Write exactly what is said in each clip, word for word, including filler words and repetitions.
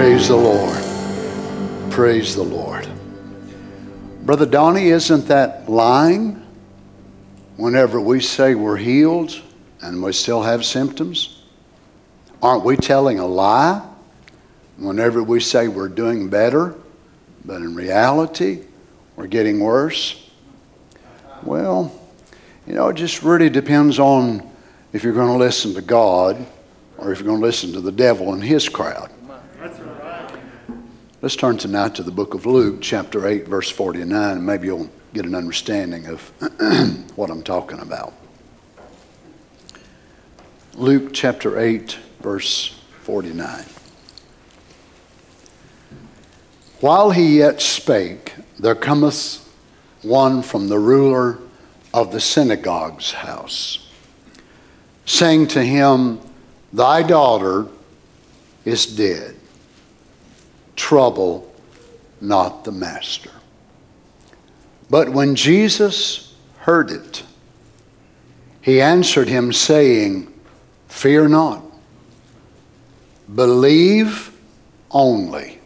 Praise the Lord. Praise the Lord. Brother Donnie, isn't that lying? Whenever we say we're healed and we still have symptoms, aren't we telling a lie? Whenever we say we're doing better, but in reality, we're getting worse. Well, you know, it just really depends on if you're going to listen to God or if you're going to listen to the devil and his crowd. Let's turn tonight to the book of Luke, chapter eight, verse forty-nine, and maybe you'll get an understanding of what I'm talking about. Luke, chapter eight, verse forty-nine. While he yet spake, there cometh one from the ruler of the synagogue's house, saying to him, Thy daughter is dead. Trouble not the master. But when Jesus heard it, he answered him, saying, Fear not, believe only.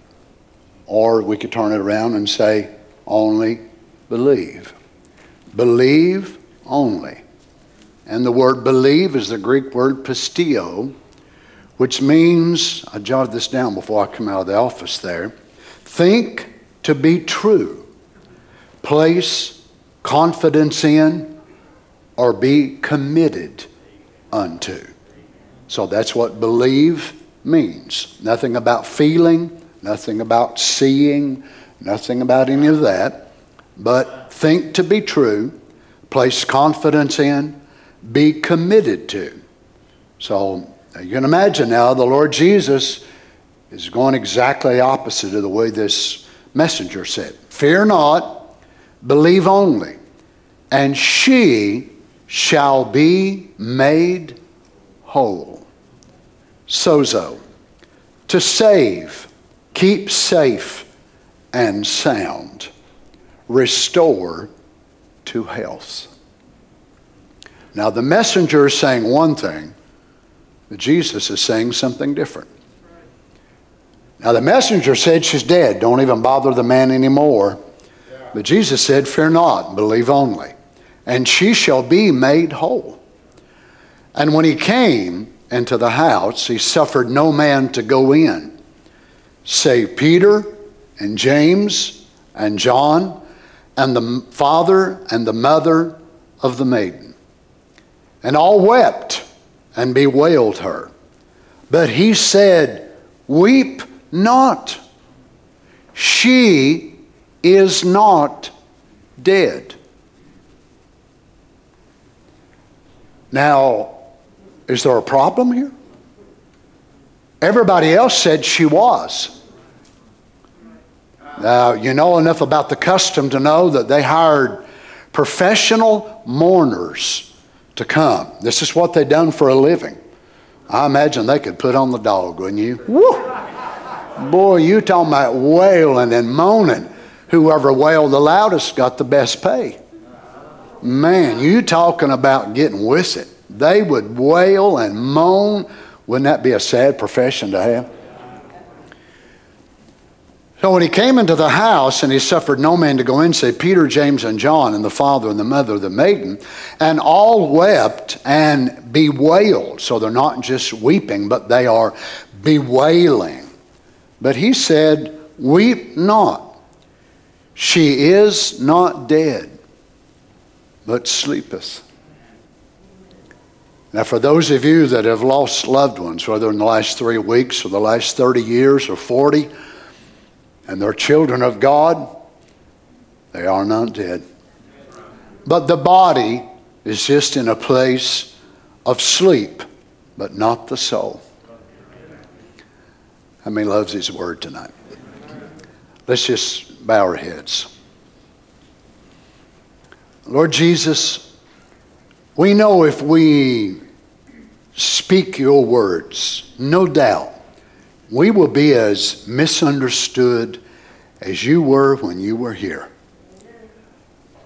Or we could turn it around and say, only believe. Believe only. And the word believe is the Greek word pistio, which means, I jotted this down before I come out of the office there, think to be true. Place confidence in or be committed unto. So that's what believe means. Nothing about feeling, nothing about seeing, nothing about any of that, but think to be true, place confidence in, be committed to. So you can imagine now the Lord Jesus is going exactly opposite of the way this messenger said. Fear not, believe only, and she shall be made whole. Sozo, to save, keep safe and sound, restore to health. Now the messenger is saying one thing, but Jesus is saying something different. Now the messenger said she's dead, don't even bother the man anymore. But Jesus said, Fear not, believe only, and she shall be made whole. And when he came into the house, he suffered no man to go in, save Peter and James and John and the father and the mother of the maiden. And all wept and bewailed her. But he said, Weep not. She is not dead. Now, is there a problem here? Everybody else said she was. Now, you know enough about the custom to know that they hired professional mourners to come. This is what they done for a living. I imagine they could put on the dog, wouldn't you? Woo! Boy, you talking about wailing and moaning. Whoever wailed the loudest got the best pay. Man, you talking about getting with it. They would wail and moan. Wouldn't that be a sad profession to have? So when he came into the house and he suffered no man to go in, say Peter, James, and John, and the father and the mother of the maiden, and all wept and bewailed. So they're not just weeping, but they are bewailing. But he said, Weep not. She is not dead, but sleepeth. Now, for those of you that have lost loved ones, whether in the last three weeks or the last thirty years or forty, and they're children of God, they are not dead. But the body is just in a place of sleep, but not the soul. How many loves his word tonight? Let's just bow our heads. Lord Jesus, we know if we speak your words, no doubt, we will be as misunderstood as you were when you were here.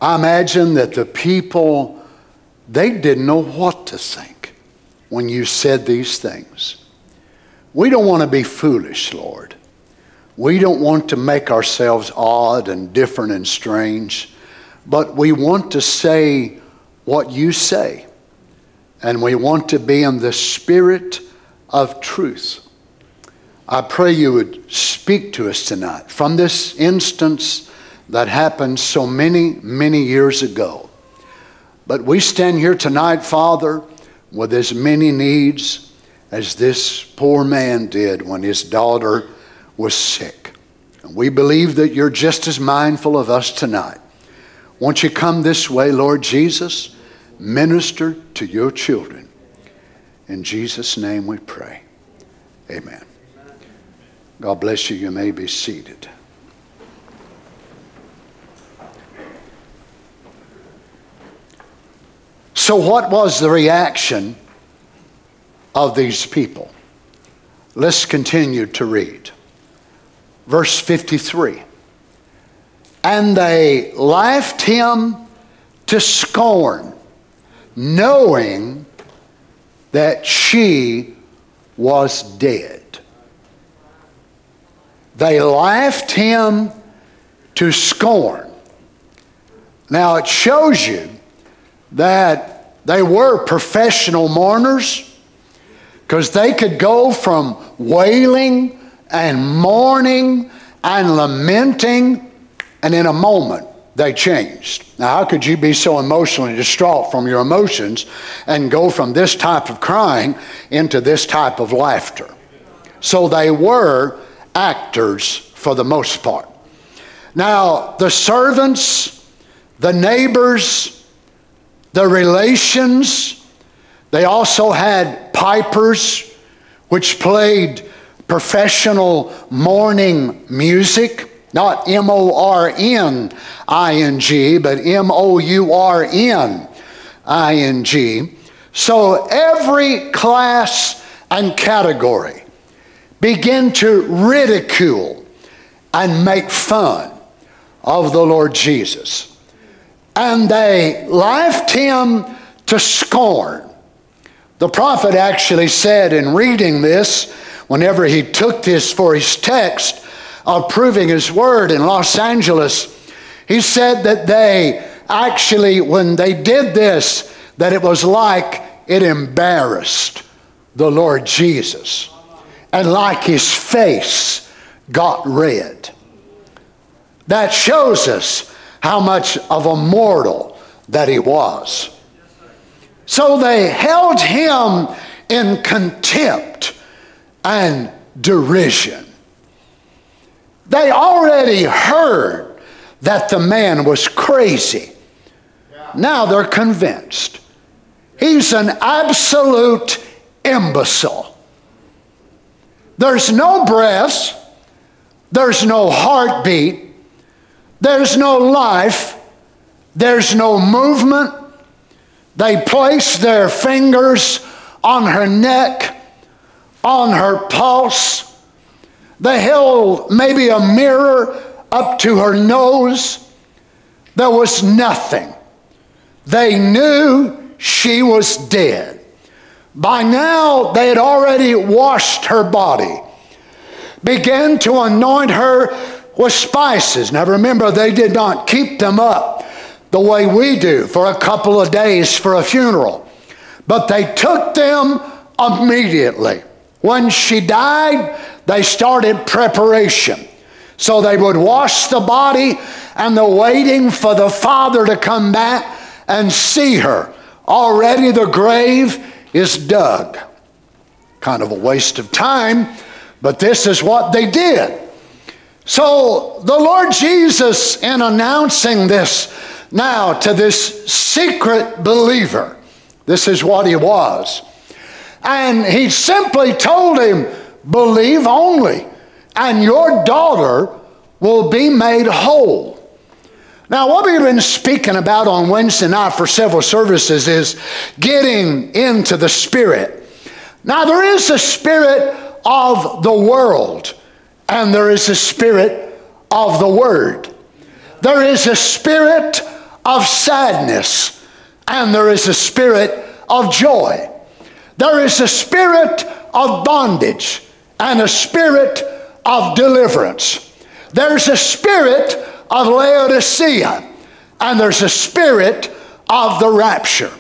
I imagine that the people, they didn't know what to think when you said these things. We don't want to be foolish, Lord. We don't want to make ourselves odd and different and strange, but we want to say what you say, and we want to be in the spirit of truth. I pray you would speak to us tonight from this instance that happened so many, many years ago. But we stand here tonight, Father, with as many needs as this poor man did when his daughter was sick. And we believe that you're just as mindful of us tonight. Won't you come this way, Lord Jesus? Minister to your children. In Jesus' name we pray. Amen. God bless you. You may be seated. So what was the reaction of these people? Let's continue to read. Verse fifty-three. And they laughed him to scorn, knowing that she was dead. They laughed him to scorn. Now it shows you that they were professional mourners, because they could go from wailing and mourning and lamenting, and in a moment they changed. Now how could you be so emotionally distraught from your emotions and go from this type of crying into this type of laughter? So they were actors for the most part. Now, the servants, the neighbors, the relations, they also had pipers which played professional mourning music, not M O R N I N G, but M O U R N I N G. So every class and category begin to ridicule and make fun of the Lord Jesus. And they laughed him to scorn. The prophet actually said in reading this, whenever he took this for his text of proving his word in Los Angeles, he said that they actually, when they did this, that it was like it embarrassed the Lord Jesus. And like his face got red. That shows us how much of a mortal that he was. So they held him in contempt and derision. They already heard that the man was crazy. Now they're convinced. He's an absolute imbecile. There's no breath, there's no heartbeat, there's no life, there's no movement. They placed their fingers on her neck, on her pulse. They held maybe a mirror up to her nose. There was nothing. They knew she was dead. By now, they had already washed her body, began to anoint her with spices. Now remember, they did not keep them up the way we do for a couple of days for a funeral. But they took them immediately. When she died, they started preparation. So they would wash the body, and they're waiting for the father to come back and see her. Already the grave is dug. Kind of a waste of time, but this is what they did. So the Lord Jesus, in announcing this now to this secret believer, this is what he was. And he simply told him, believe only, and your daughter will be made whole. Now, what we've been speaking about on Wednesday night for several services is getting into the Spirit. Now, there is a spirit of the world, and there is a spirit of the Word. There is a spirit of sadness, and there is a spirit of joy. There is a spirit of bondage, and a spirit of deliverance. There's a spirit of Laodicea, and there's a spirit of the rapture.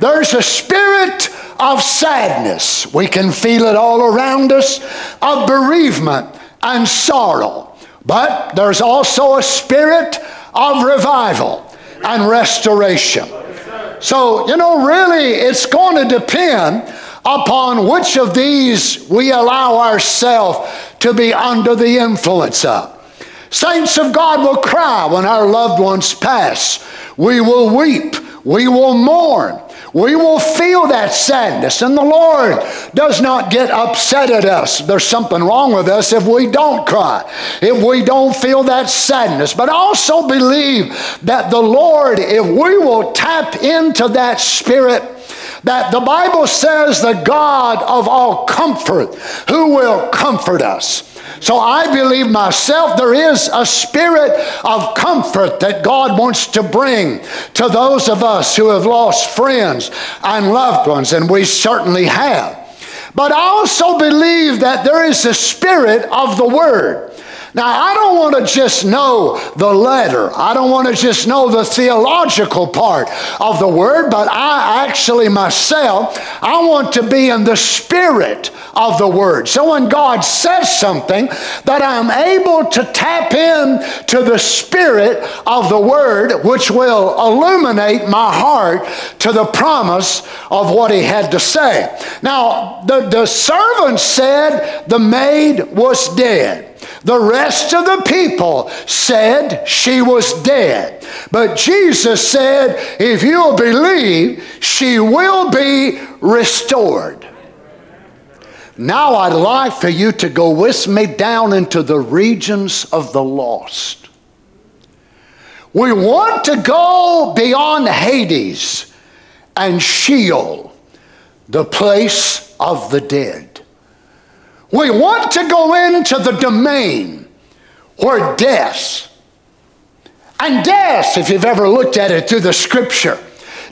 There's a spirit of sadness. We can feel it all around us, of bereavement and sorrow. But there's also a spirit of revival and restoration. So, you know, really, it's going to depend upon which of these we allow ourselves to be under the influence of. Saints of God will cry when our loved ones pass. We will weep. We will mourn. We will feel that sadness, and the Lord does not get upset at us. There's something wrong with us if we don't cry, if we don't feel that sadness. But I also believe that the Lord, if we will tap into that spirit, that the Bible says the God of all comfort, who will comfort us. So I believe myself there is a spirit of comfort that God wants to bring to those of us who have lost friends and loved ones, and we certainly have. But I also believe that there is a spirit of the Word. Now, I don't want to just know the letter. I don't want to just know the theological part of the Word, but I actually myself, I want to be in the spirit of the Word. So when God says something, that I'm able to tap in to the spirit of the Word, which will illuminate my heart to the promise of what He had to say. Now, the, the servant said the maid was dead. The rest of the people said she was dead. But Jesus said, if you'll believe, she will be restored. Now I'd like for you to go with me down into the regions of the lost. We want to go beyond Hades and Sheol, the place of the dead. We want to go into the domain where death, and death, if you've ever looked at it through the scripture,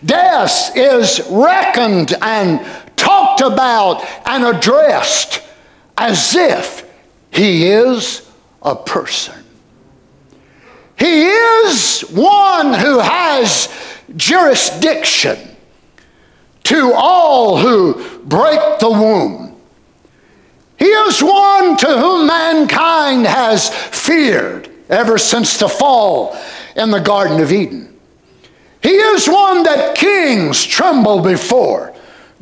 death is reckoned and talked about and addressed as if he is a person. He is one who has jurisdiction to all who break the womb. He is one to whom mankind has feared ever since the fall in the Garden of Eden. He is one that kings tremble before,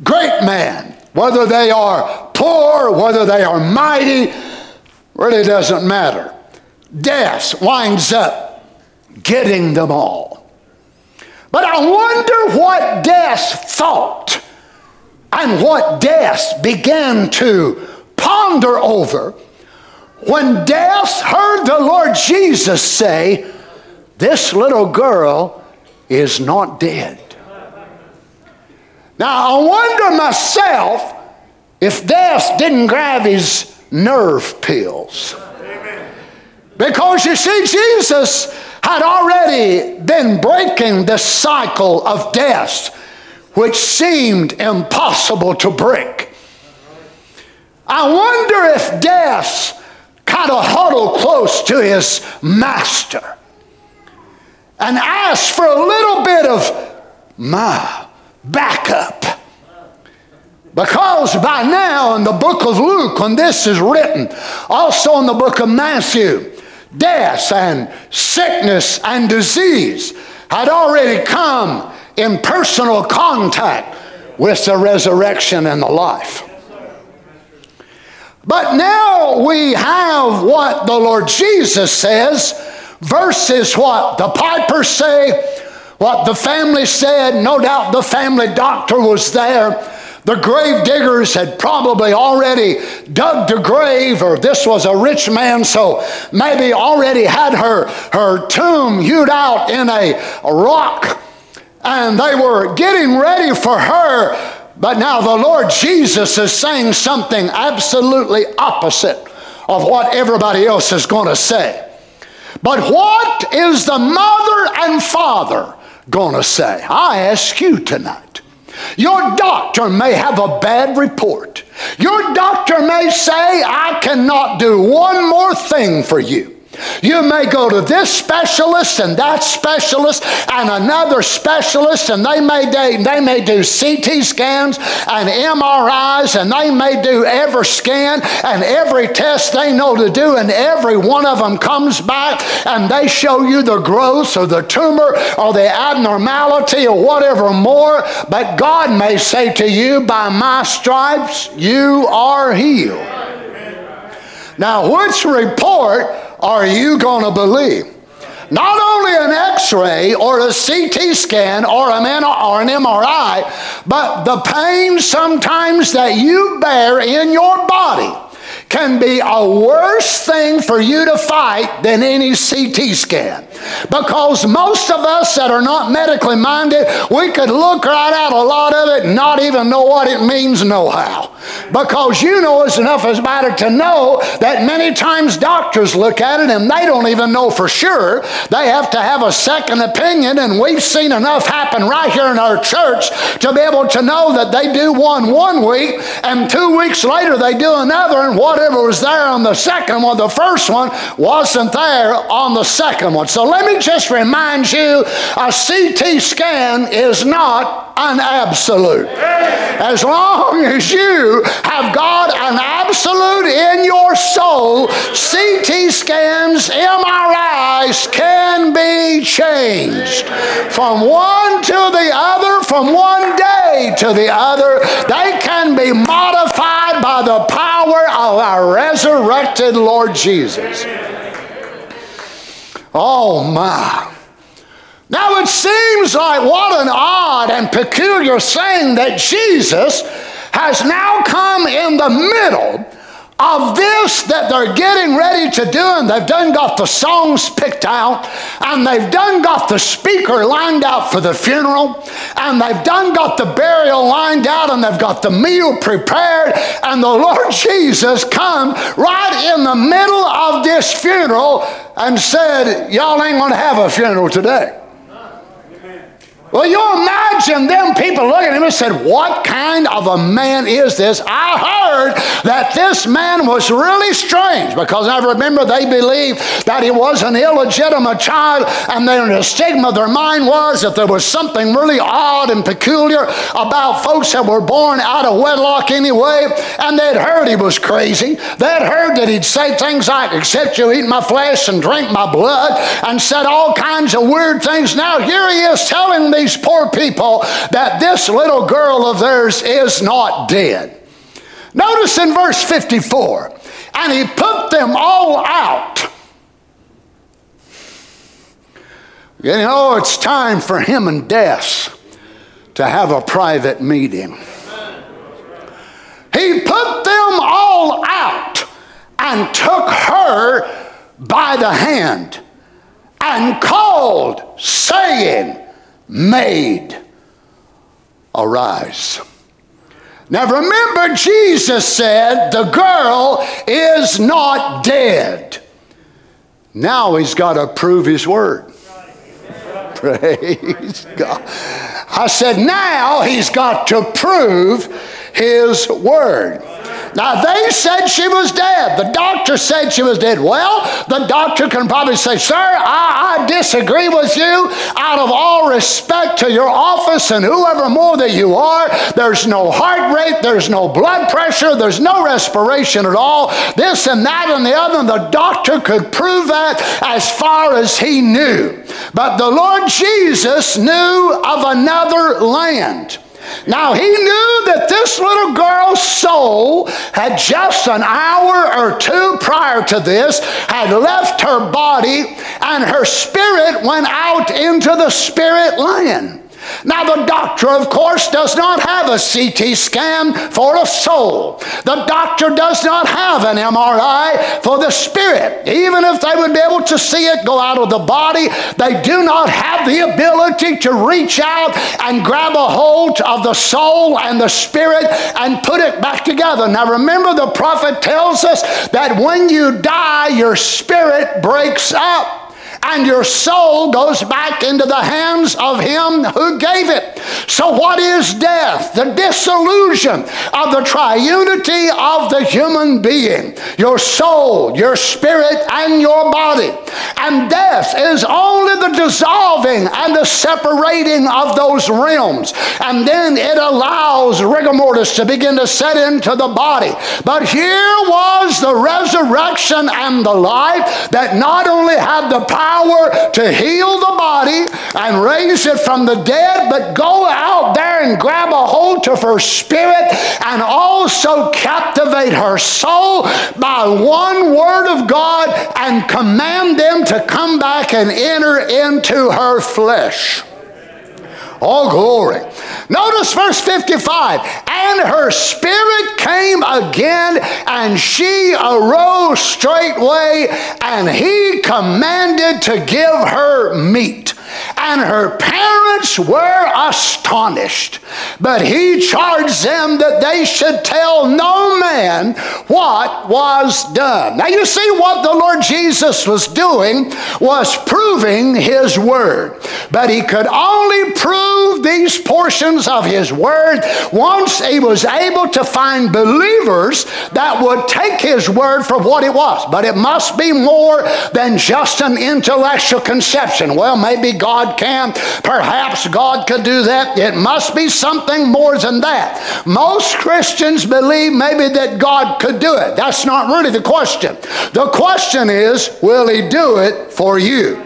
great man, whether they are poor, whether they are mighty, really doesn't matter. Death winds up getting them all. But I wonder what death thought and what death began to ponder over when death heard the Lord Jesus say, this little girl is not dead. Now, I wonder myself if death didn't grab his nerve pills. Because you see, Jesus had already been breaking the cycle of death, which seemed impossible to break. I wonder if death kind of huddled close to his master and asked for a little bit of my backup. Because by now in the book of Luke, when this is written, also in the book of Matthew, death and sickness and disease had already come in personal contact with the resurrection and the life. But now we have what the Lord Jesus says versus what the pipers say, what the family said. No doubt the family doctor was there. The grave diggers had probably already dug the grave, or this was a rich man, so maybe already had her, her tomb hewed out in a rock. And they were getting ready for her. But now the Lord Jesus is saying something absolutely opposite of what everybody else is going to say. But what is the mother and father going to say? I ask you tonight. Your doctor may have a bad report. Your doctor may say, I cannot do one more thing for you. You may go to this specialist and that specialist and another specialist, and they may do, they may do C T scans and M R Is, and they may do every scan and every test they know to do, and every one of them comes back and they show you the growth or the tumor or the abnormality or whatever more, but God may say to you, by my stripes you are healed. Now, which report are you going to believe? Not only an x-ray or a C T scan or an M R I, but the pain sometimes that you bear in your body can be a worse thing for you to fight than any C T scan. Because most of us that are not medically minded, we could look right at a lot of it and not even know what it means no how. Because you know as enough about it to know that many times doctors look at it and they don't even know for sure. They have to have a second opinion, and we've seen enough happen right here in our church to be able to know that they do one one week and two weeks later they do another, and what whatever was there on the second one, the first one, wasn't there on the second one. So let me just remind you, a C T scan is not an absolute. As long as you have got an absolute in your soul, C T scans, M R Is can be changed from one to the other, from one day to the other. They can be modified by the power of our resurrected Lord Jesus. Oh my. Now it seems like what an odd and peculiar thing that Jesus has now come in the middle of this that they're getting ready to do, and they've done got the songs picked out, and they've done got the speaker lined out for the funeral, and they've done got the burial lined out, and they've got the meal prepared, and the Lord Jesus come right in the middle of this funeral and said, y'all ain't gonna have a funeral today. Well, you imagine them people looking at him and said, what kind of a man is this? I heard that this man was really strange, because I remember they believed that he was an illegitimate child, and then the stigma of their mind was that there was something really odd and peculiar about folks that were born out of wedlock anyway, and they'd heard he was crazy. They'd heard that he'd say things like, except you eat my flesh and drink my blood, and said all kinds of weird things. Now here he is telling me, these poor people, that this little girl of theirs is not dead. Notice in verse fifty-four, and he put them all out. You know, it's time for him and death to have a private meeting. He put them all out and took her by the hand and called, saying, Maid, arise. Now remember, Jesus said the girl is not dead. Now he's got to prove his word. Praise God. I said now he's got to prove his word. Now, they said she was dead. The doctor said she was dead. Well, the doctor can probably say, sir, I, I disagree with you. Out of all respect to your office and whoever more that you are, there's no heart rate, there's no blood pressure, there's no respiration at all, this and that and the other. And the doctor could prove that as far as he knew. But the Lord Jesus knew of another land. Now, he knew that this little girl's soul had just an hour or two prior to this had left her body, and her spirit went out into the spirit land. Now, the doctor, of course, does not have a C T scan for a soul. The doctor does not have an M R I for the spirit. Even if they would be able to see it go out of the body, they do not have the ability to reach out and grab a hold of the soul and the spirit and put it back together. Now, remember, the prophet tells us that when you die, your spirit breaks up. and your soul goes back into the hands of him who gave it. So what is death? The dissolution of the triunity of the human being. Your soul, your spirit, and your body. And death is only the dissolving and the separating of those realms. And then it allows rigor mortis to begin to set into the body. But here was the resurrection and the life that not only had the power to heal the body and raise it from the dead, but go out there and grab a hold of her spirit and also captivate her soul by one word of God and command them to come back and enter into her flesh. Oh, glory. Notice verse fifty-five. And her spirit came again, and she arose straightway, and he commanded to give her meat. And her parents were astonished. But he charged them that they should tell no man what was done. Now you see what the Lord Jesus was doing was proving his word. But he could only prove these portions of his word once he was able to find believers that would take his word for what it was. But it must be more than just an intellectual conception. Well, maybe God can. Perhaps God could do that. It must be something more than that. Most Christians believe maybe that God could do it. That's not really the question. The question is, will he do it for you?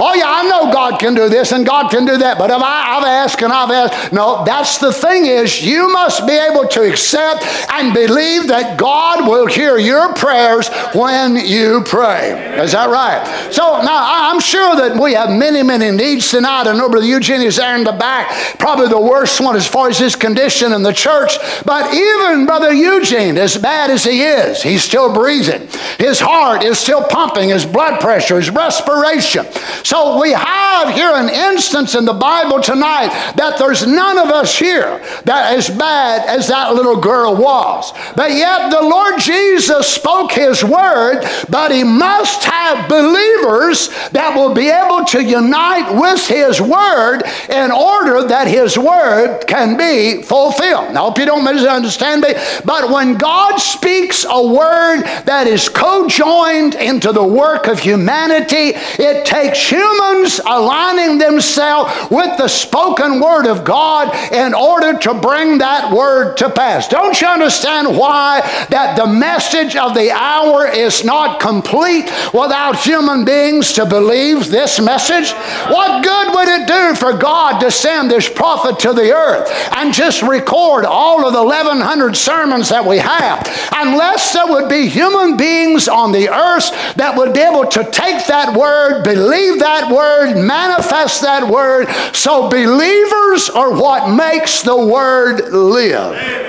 Oh yeah, I know God can do this and God can do that, but if I, I've asked and I've asked. No, that's the thing is, you must be able to accept and believe that God will hear your prayers when you pray. Is that right? So now I'm sure that we have many, many needs tonight. I know Brother Eugene is there in the back, probably the worst one as far as his condition in the church. But even Brother Eugene, as bad as he is, he's still breathing. His heart is still pumping, his blood pressure, his respiration. So we have here an instance in the Bible tonight that there's none of us here that as bad as that little girl was. But yet the Lord Jesus spoke his word, but he must have believers that will be able to unite with his word in order that his word can be fulfilled. Now, I hope you don't misunderstand me, but when God speaks a word that is co-joined into the work of humanity, it takes humans aligning themselves with the spoken word of God in order to bring that word to pass. Don't you understand why that the message of the hour is not complete without human beings to believe this message? What good would it do for God to send this prophet to the earth and just record all of the eleven hundred sermons that we have unless there would be human beings on the earth that would be able to take that word, believe that word, manifest that word? So believers are what makes the word live. Amen.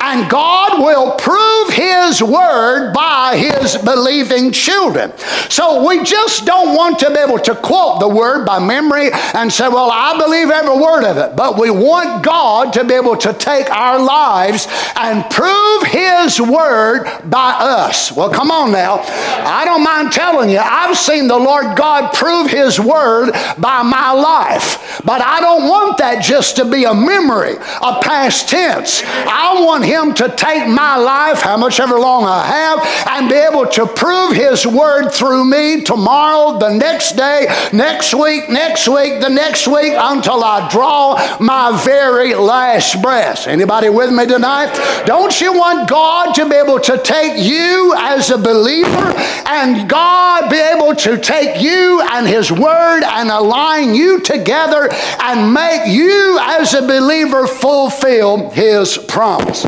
And God will prove his word by his believing children. So we just don't want to be able to quote the word by memory and say, well, I believe every word of it. But we want God to be able to take our lives and prove his word by us. Well, come on now. I don't mind telling you, I've seen the Lord God prove his word by my life. But I don't want that just to be a memory, a past tense. I want him to take my life, how much ever long I have, and be able to prove his word through me tomorrow, the next day, next week, next week, the next week, until I draw my very last breath. Anybody with me tonight? Don't you want God to be able to take you as a believer, and God be able to take you and his word and align you together and make you as a believer fulfill his promise?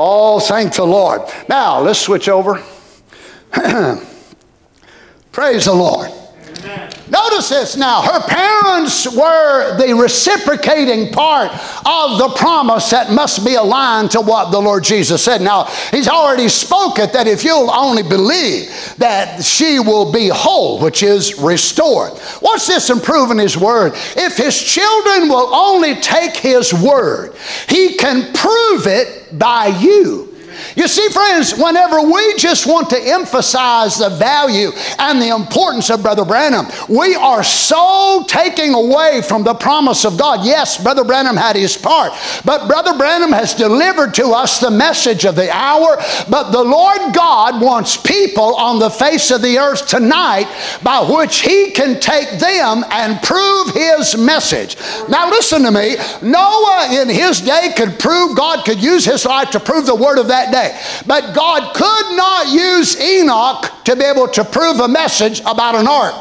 Oh, thank the Lord. Now, let's switch over. Praise the Lord. Amen. Notice this now. Her parents were the reciprocating part of the promise that must be aligned to what the Lord Jesus said. Now, he's already spoken that if you'll only believe that she will be whole, which is restored. What's this in proving his word? If his children will only take his word, he can prove it by you. You see, friends, whenever we just want to emphasize the value and the importance of Brother Branham, we are so taking away from the promise of God. Yes, Brother Branham had his part, but Brother Branham has delivered to us the message of the hour. But the Lord God wants people on the face of the earth tonight by which He can take them and prove His message. Now listen to me. Noah in his day could prove, God could use his life to prove the word of that day. But God could not use Enoch to be able to prove a message about an ark.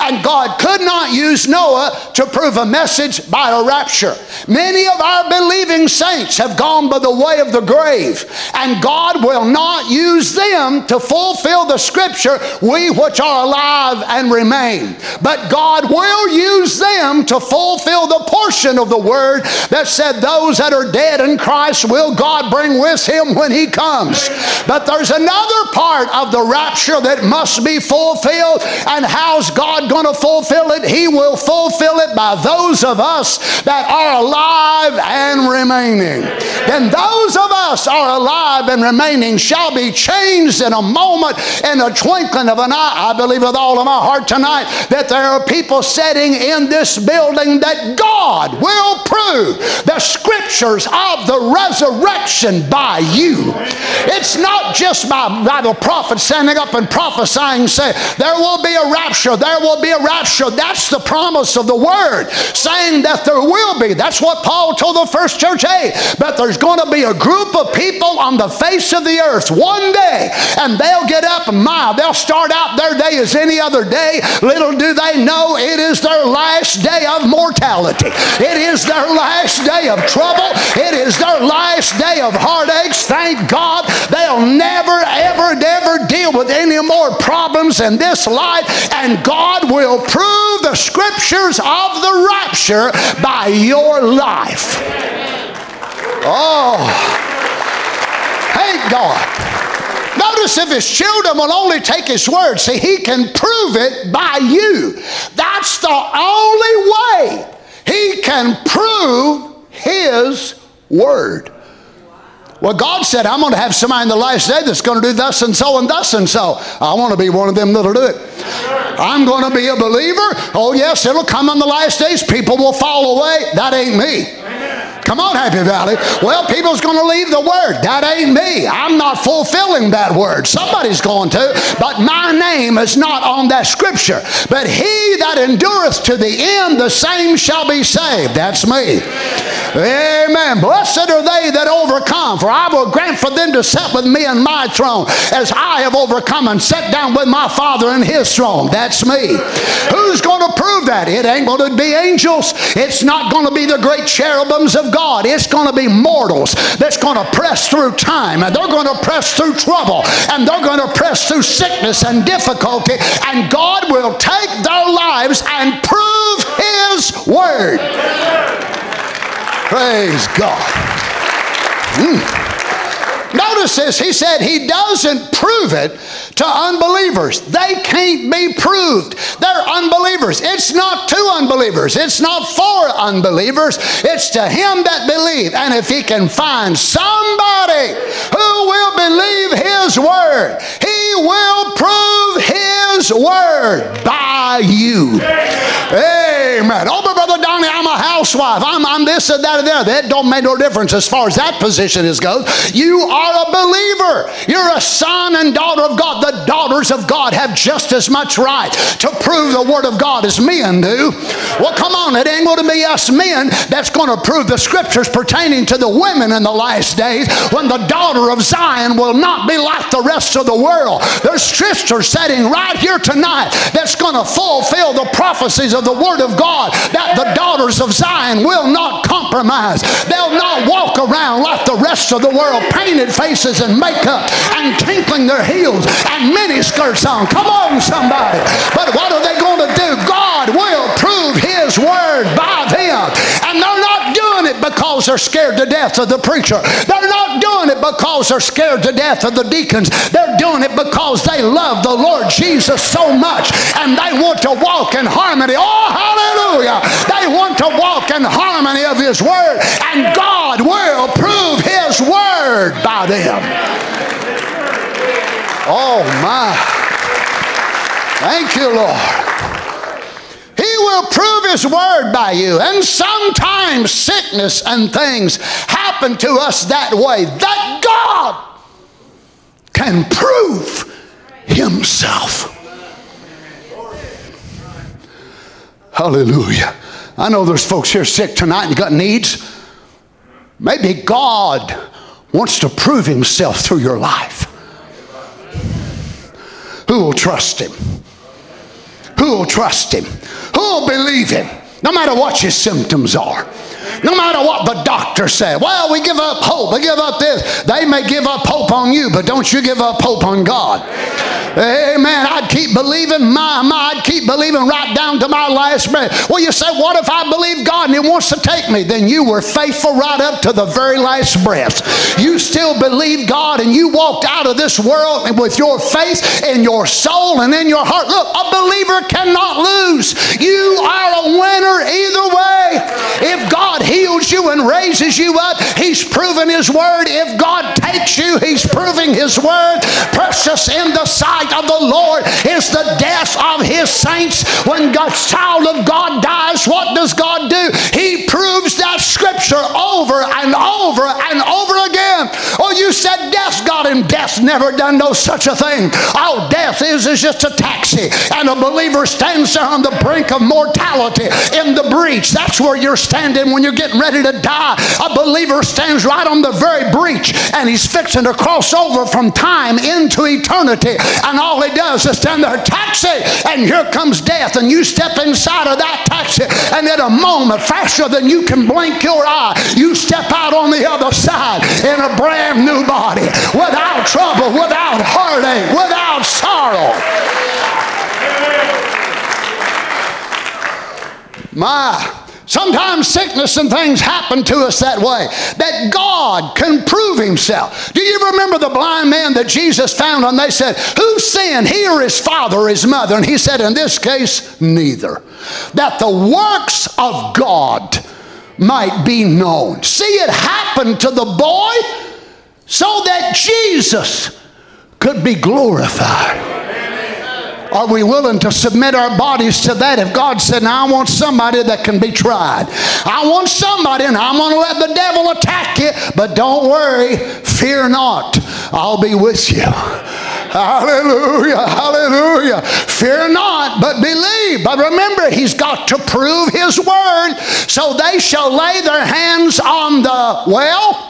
And God could not use Noah to prove a message by a rapture. Many of our believing saints have gone by the way of the grave, and God will not use them to fulfill the scripture, we which are alive and remain. But God will use them to fulfill the portion of the word that said those that are dead in Christ will God bring with Him when He comes. But there's another part of the rapture that must be fulfilled, and how's God God going to fulfill it? He will fulfill it by those of us that are alive and remaining. Then those of us are alive and remaining shall be changed in a moment, in a twinkling of an eye. I believe with all of my heart tonight that there are people sitting in this building that God will prove the scriptures of the resurrection by you. It's not just by, by the prophet standing up and prophesying, saying there will be a rapture, there There will be a rapture. That's the promise of the word, saying that there will be. That's what Paul told the first church, hey, but there's going to be a group of people on the face of the earth one day, and they'll get up and my, they'll start out their day as any other day. Little do they know it is their last day of mortality. It is their last day of trouble. It is their last day of heartaches. Thank God they'll never, ever, ever deal with any more problems in this life, and God God will prove the scriptures of the rapture by your life. Oh, thank God. Notice if His children will only take His word, see, He can prove it by you. That's the only way He can prove His word. Well, God said, I'm going to have somebody in the last day that's going to do thus and so and thus and so. I want to be one of them that'll do it. I'm going to be a believer. Oh, yes, it'll come in the last days. People will fall away. That ain't me. Come on, Happy Valley. Well, people's going to leave the word. That ain't me. I'm not fulfilling that word. Somebody's going to, but my name is not on that scripture. But he that endureth to the end, the same shall be saved. That's me. Amen. Blessed are they that overcome, for I will grant for them to sit with me in my throne, as I have overcome and sat down with my Father in His throne. That's me. Who's going to prove that? It ain't going to be angels. It's not going to be the great cherubims of God. God, it's going to be mortals that's going to press through time, and they're going to press through trouble, and they're going to press through sickness and difficulty, and God will take their lives and prove His word. Praise God. Mm. Notice this, he said He doesn't prove it to unbelievers. They can't be proved. They're unbelievers. It's not to unbelievers. It's not for unbelievers. It's to him that believe. And if he can find somebody who will believe His word, He will prove His word by you. Amen. Oh, but Brother Donnie, I'm a housewife. I'm, I'm this and that and that. That don't make no difference as far as that position is goes. You are are a believer. You're a son and daughter of God. The daughters of God have just as much right to prove the word of God as men do. Well, come on, it ain't going to be us men that's going to prove the scriptures pertaining to the women in the last days, when the daughter of Zion will not be like the rest of the world. There's sisters sitting right here tonight that's going to fulfill the prophecies of the word of God, that the daughters of Zion will not compromise. They'll not walk around like the rest of the world, painted faces and makeup and tinkling their heels and mini skirts on. Come on, somebody. But what are they going to do? God will prove His word by them. And they're not doing it because they're scared to death of the preacher. They're not doing it because they're scared to death of the deacons. They're doing it because they love the Lord Jesus so much, and they want to walk in harmony. Oh, hallelujah. They want to walk in harmony of His word, and God will prove His word by them. Oh, my. Thank you, Lord. He will prove his word by you. And sometimes sickness and things happen to us that way. That God can prove himself. Hallelujah. I know there's folks here sick tonight and got needs. Maybe God wants to prove himself through your life. Who will trust him? Who will trust him? Who will believe him? No matter what your symptoms are. No matter what the doctor said. Well, we give up hope. We give up this. They may give up hope on you, but don't you give up hope on God. Amen. Amen. I'd keep believing. My, my, I'd keep believing right down to my last breath. Well, you say, what if I believe God and he wants to take me? Then you were faithful right up to the very last breath. You still believe God and you walked out of this world with your faith in your soul and in your heart. Look, a believer cannot lose. You are a winner either way. If God heals you and raises you up, he's proven his word. If God takes you, he's proving his word. Precious in the sight of the Lord is the death of his saints. When God's child of God dies, what does God do? He proves that scripture over and over and over again. Oh, you said death got him. Death never done no such a thing. All death is is just a taxi, and a believer stands there on the brink of mortality in the breach. That's where you're standing when you're getting ready to die. A believer stands right on the very breach, and he's fixing to cross over from time into eternity, and all he does is stand there, taxi, and here comes death, and you step inside of that taxi, and in a moment, faster than you can blink your eye, you step out on the other side in a brand new body, without trouble, without heartache, without sorrow. My. Sometimes sickness and things happen to us that way, that God can prove himself. Do you remember the blind man that Jesus found, and they said, who sinned, he or his father or his mother? And he said, in this case, neither. That the works of God might be known. See, it happened to the boy so that Jesus could be glorified. Are we willing to submit our bodies to that? If God said, now I want somebody that can be tried. I want somebody, and I'm going to let the devil attack you, but don't worry, fear not. I'll be with you. Hallelujah, hallelujah. Fear not, but believe. But remember, he's got to prove his word. So they shall lay their hands on the, well,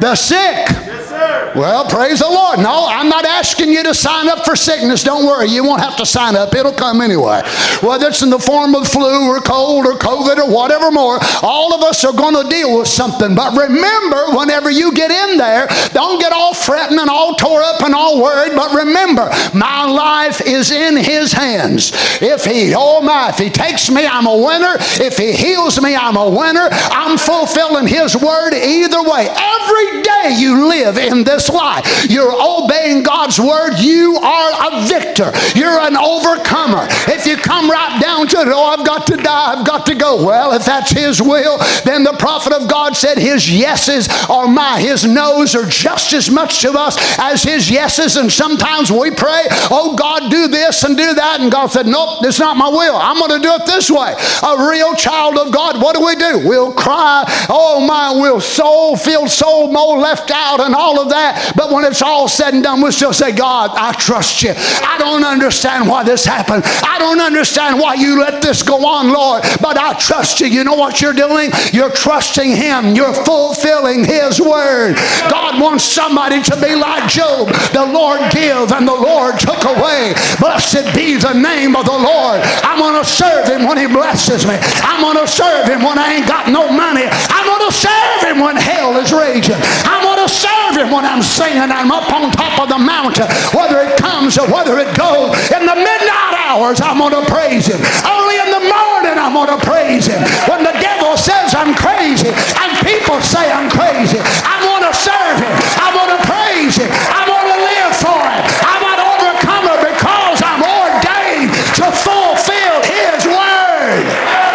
the sick. Yes, sir. Well, praise the Lord. No, I'm not asking you to sign up for sickness. Don't worry. You won't have to sign up. It'll come anyway. Whether it's in the form of flu or cold or COVID or whatever more, all of us are going to deal with something. But remember, whenever you get in there, don't get all fretting and all tore up and all worried. But remember, my life is in his hands. If he, oh my, if he takes me, I'm a winner. If he heals me, I'm a winner. I'm fulfilling his word either way. Every day you live in this life, you're obeying God's word. You are a victor. You're an overcomer. If you come right down to it, oh, I've got to die, I've got to go. Well, if that's his will, then the prophet of God said his yeses are my, his noes are just as much to us as his yeses. And sometimes we pray, oh God, do this and do that. And God said, nope, it's not my will. I'm going to do it this way. A real child of God, what do we do? We'll cry, oh my, we'll soul feel soul more left out and all of that. But when it's all said and done, we'll still say, God, I trust you. I don't understand why this happened. I don't understand why you let this go on, Lord, but I trust you. You know what you're doing? You're trusting him. You're fulfilling his word. God wants somebody to be like Job. The Lord give and the Lord took away. Blessed be the name of the Lord. I'm going to serve him when he blesses me. I'm going to serve him when I ain't got no money. I'm going to serve him when hell is ready. I'm going to serve him when I'm singing. I'm up on top of the mountain. Whether it comes or whether it goes, in the midnight hours, I'm going to praise him. Early in the morning, I'm going to praise him. When the devil says I'm crazy and people say I'm crazy, I'm going to serve him. I'm going to praise him. I'm going to live for him. I'm an overcomer because I'm ordained to fulfill his word.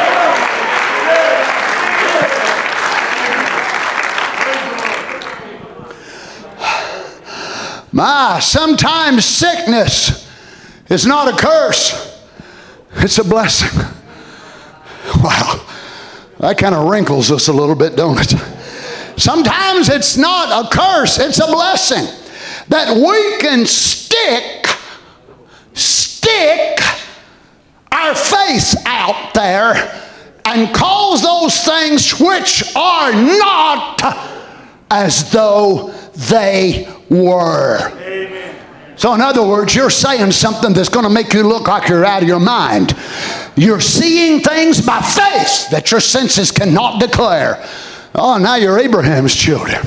My, sometimes sickness is not a curse. It's a blessing. Wow. That kind of wrinkles us a little bit, don't it? Sometimes it's not a curse. It's a blessing. That we can stick, stick our faith out there and cause those things which are not as though they were. Amen. So in other words, you're saying something that's going to make you look like you're out of your mind. You're seeing things by faith that your senses cannot declare. Oh, now you're Abraham's children.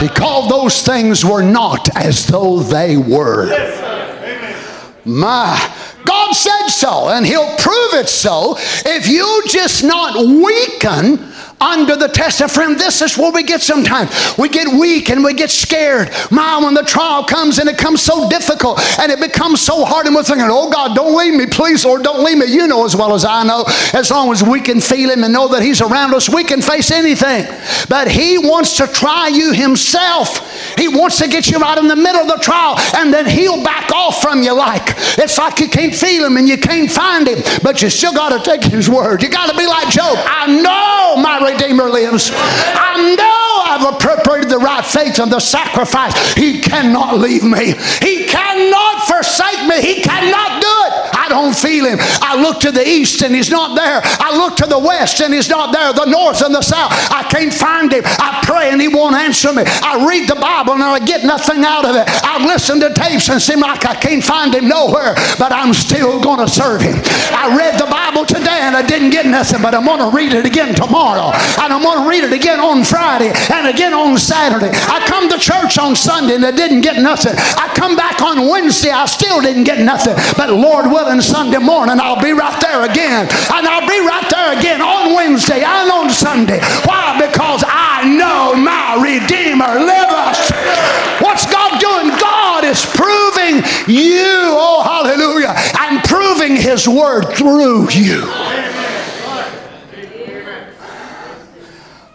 He called those things were not as though they were. Yes, my, God said so, and he'll prove it so if you just not weaken under the test. And friend, this is where we get sometimes. We get weak and we get scared. My, when the trial comes and it comes so difficult and it becomes so hard and we're thinking, oh God, don't leave me, please, Lord, don't leave me. You know as well as I know, as long as we can feel him and know that he's around us, we can face anything. But he wants to try you himself. He wants to get you right in the middle of the trial and then he'll back off from you like. It's like you can't feel him and you can't find him, but you still got to take his word. You got to be like Job. I know my Redeemer lives. I know I've appropriated the right faith and the sacrifice. He cannot leave me. He cannot forsake me. He cannot do it. I don't feel him. I look to the east and he's not there. I look to the west and he's not there. The north and the south. I can't find him. I pray and he won't answer me. I read the Bible and I get nothing out of it. I listen to tapes and seem like I can't find him nowhere, but I'm still going to serve him. I read the Bible today and I didn't get nothing, but I'm going to read it again tomorrow. And I'm going to read it again on Friday and again on Saturday. I come to church on Sunday and I didn't get nothing. I come back on Wednesday, I still didn't get nothing. But Lord willing, Sunday morning, I'll be right there again. And I'll be right there again on Wednesday and on Sunday. Why? Because I know my Redeemer liveth. What's God doing? God is proving you, oh hallelujah, and proving his word through you.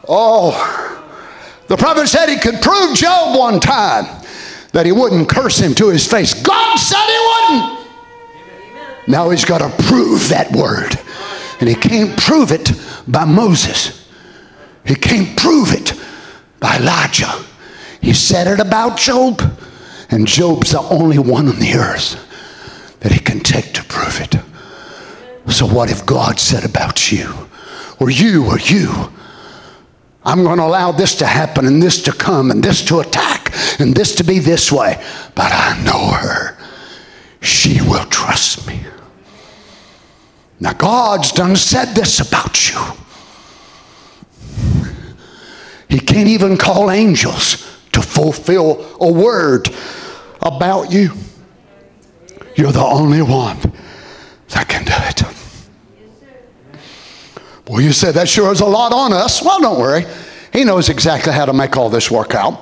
Oh, the prophet said he could prove Job one time that he wouldn't curse him to his face. God said he wouldn't. Amen. Now he's got to prove that word. And he can't prove it by Moses. He can't prove it by Elijah. He said it about Job. And Job's the only one on the earth that he can take to prove it. So what if God said about you? Or you, or you. I'm going to allow this to happen and this to come and this to attack and this to be this way. But I know her. She will trust me. Now God's done said this about you. He can't even call angels to fulfill a word about you. You're the only one that can do it. Well, you said that sure is a lot on us. Well, don't worry. He knows exactly how to make all this work out.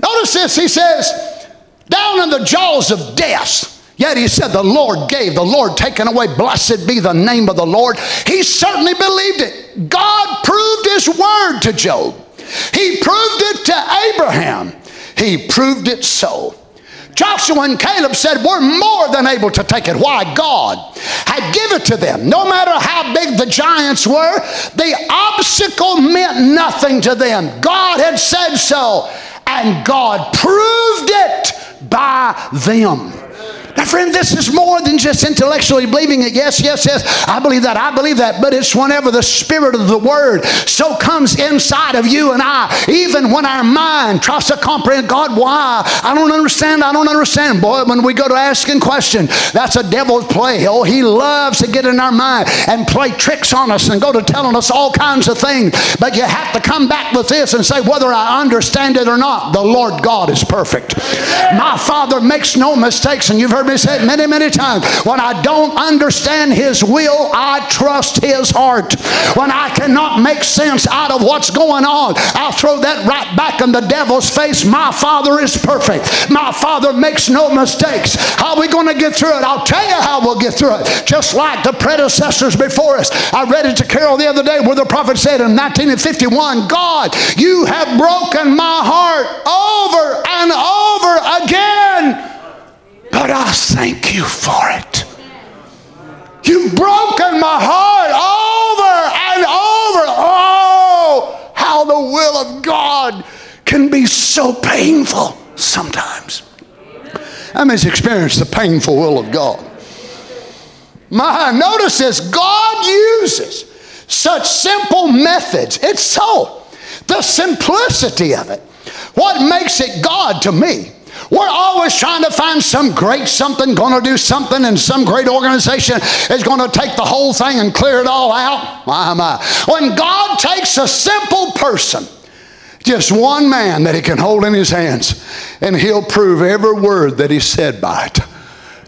Notice this. He says, down in the jaws of death. Yet he said, the Lord gave, the Lord taken away. Blessed be the name of the Lord. He certainly believed it. God proved his word to Job. He proved it to Abraham. He proved it so. Joshua and Caleb said, we're more than able to take it. Why? God had given it to them. No matter how big the giants were, the obstacle meant nothing to them. God had said so, and God proved it by them. Now, friend, this is more than just intellectually believing it. Yes, yes, yes, I believe that, I believe that. But it's whenever the Spirit of the Word so comes inside of you and I, even when our mind tries to comprehend, God, why? I don't understand, I don't understand. Boy, when we go to asking questions, that's a devil's play. Oh, he loves to get in our mind and play tricks on us and go to telling us all kinds of things. But you have to come back with this and say, whether I understand it or not, the Lord God is perfect. My Father makes no mistakes, and you've heard heard me say it many, many times. When I don't understand His will, I trust His heart. When I cannot make sense out of what's going on, I'll throw that right back in the devil's face. My Father is perfect. My Father makes no mistakes. How are we going to get through it? I'll tell you how we'll get through it. Just like the predecessors before us. I read it to Carol the other day where the prophet said in nineteen fifty-one, God, you have broken my heart over and over again. But I thank you for it. You've broken my heart over and over. Oh, how the will of God can be so painful sometimes. I mean, experience the painful will of God. My, notice this, God uses such simple methods. It's so, the simplicity of it. What makes it God to me? We're always trying to find some great something, going to do something, and some great organization is going to take the whole thing and clear it all out. My, my. When God takes a simple person, just one man that He can hold in His hands, and He'll prove every word that He said by it.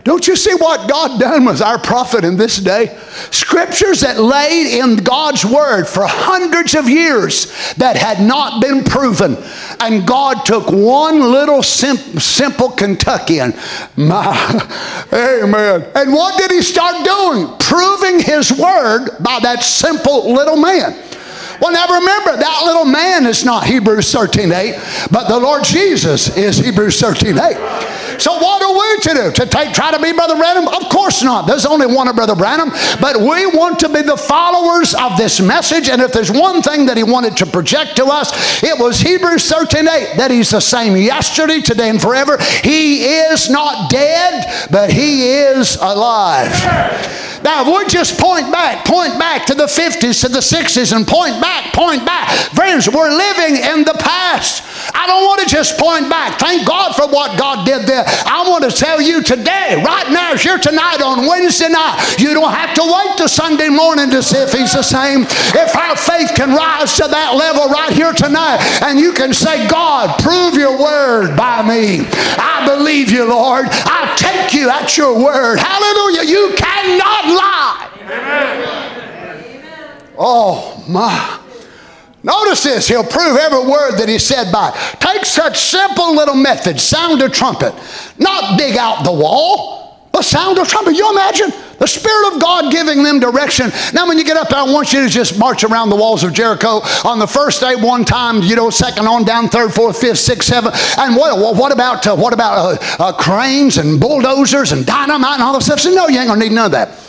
Don't you see what God done with our prophet in this day? Scriptures that laid in God's word for hundreds of years that had not been proven. And God took one little simple, simple Kentuckian. My, amen. And what did He start doing? Proving His word by that simple little man. Well, now remember, that little man is not Hebrews thirteen eight, but the Lord Jesus is Hebrews thirteen eight. So what are we to do? To take, try to be Brother Branham? Of course not. There's only one of Brother Branham. But we want to be the followers of this message. And if there's one thing that he wanted to project to us, it was Hebrews thirteen eight, that He's the same yesterday, today, and forever. He is not dead, but He is alive. Now, if we just point back, point back to the fifties, to the sixties, and point back, point back. Friends, we're living in the past. I don't want to just point back. Thank God for what God did there. I want to tell you today, right now, if you're tonight on Wednesday night, you don't have to wait till Sunday morning to see if He's the same. If our faith can rise to that level right here tonight, and you can say, God, prove your word by me. I believe you, Lord. I take you at your word. Hallelujah. You cannot lie. Amen. Oh my. Notice this, He'll prove every word that He said by it. Take such simple little methods, sound a trumpet, not dig out the wall, but sound a trumpet. You imagine the Spirit of God giving them direction. Now when you get up there, I want you to just march around the walls of Jericho on the first day one time, you know, second on down, third, fourth, fifth, sixth, seventh. And what, what about, uh, what about uh, uh, cranes and bulldozers and dynamite and all that stuff? So no, you ain't going to need none of that.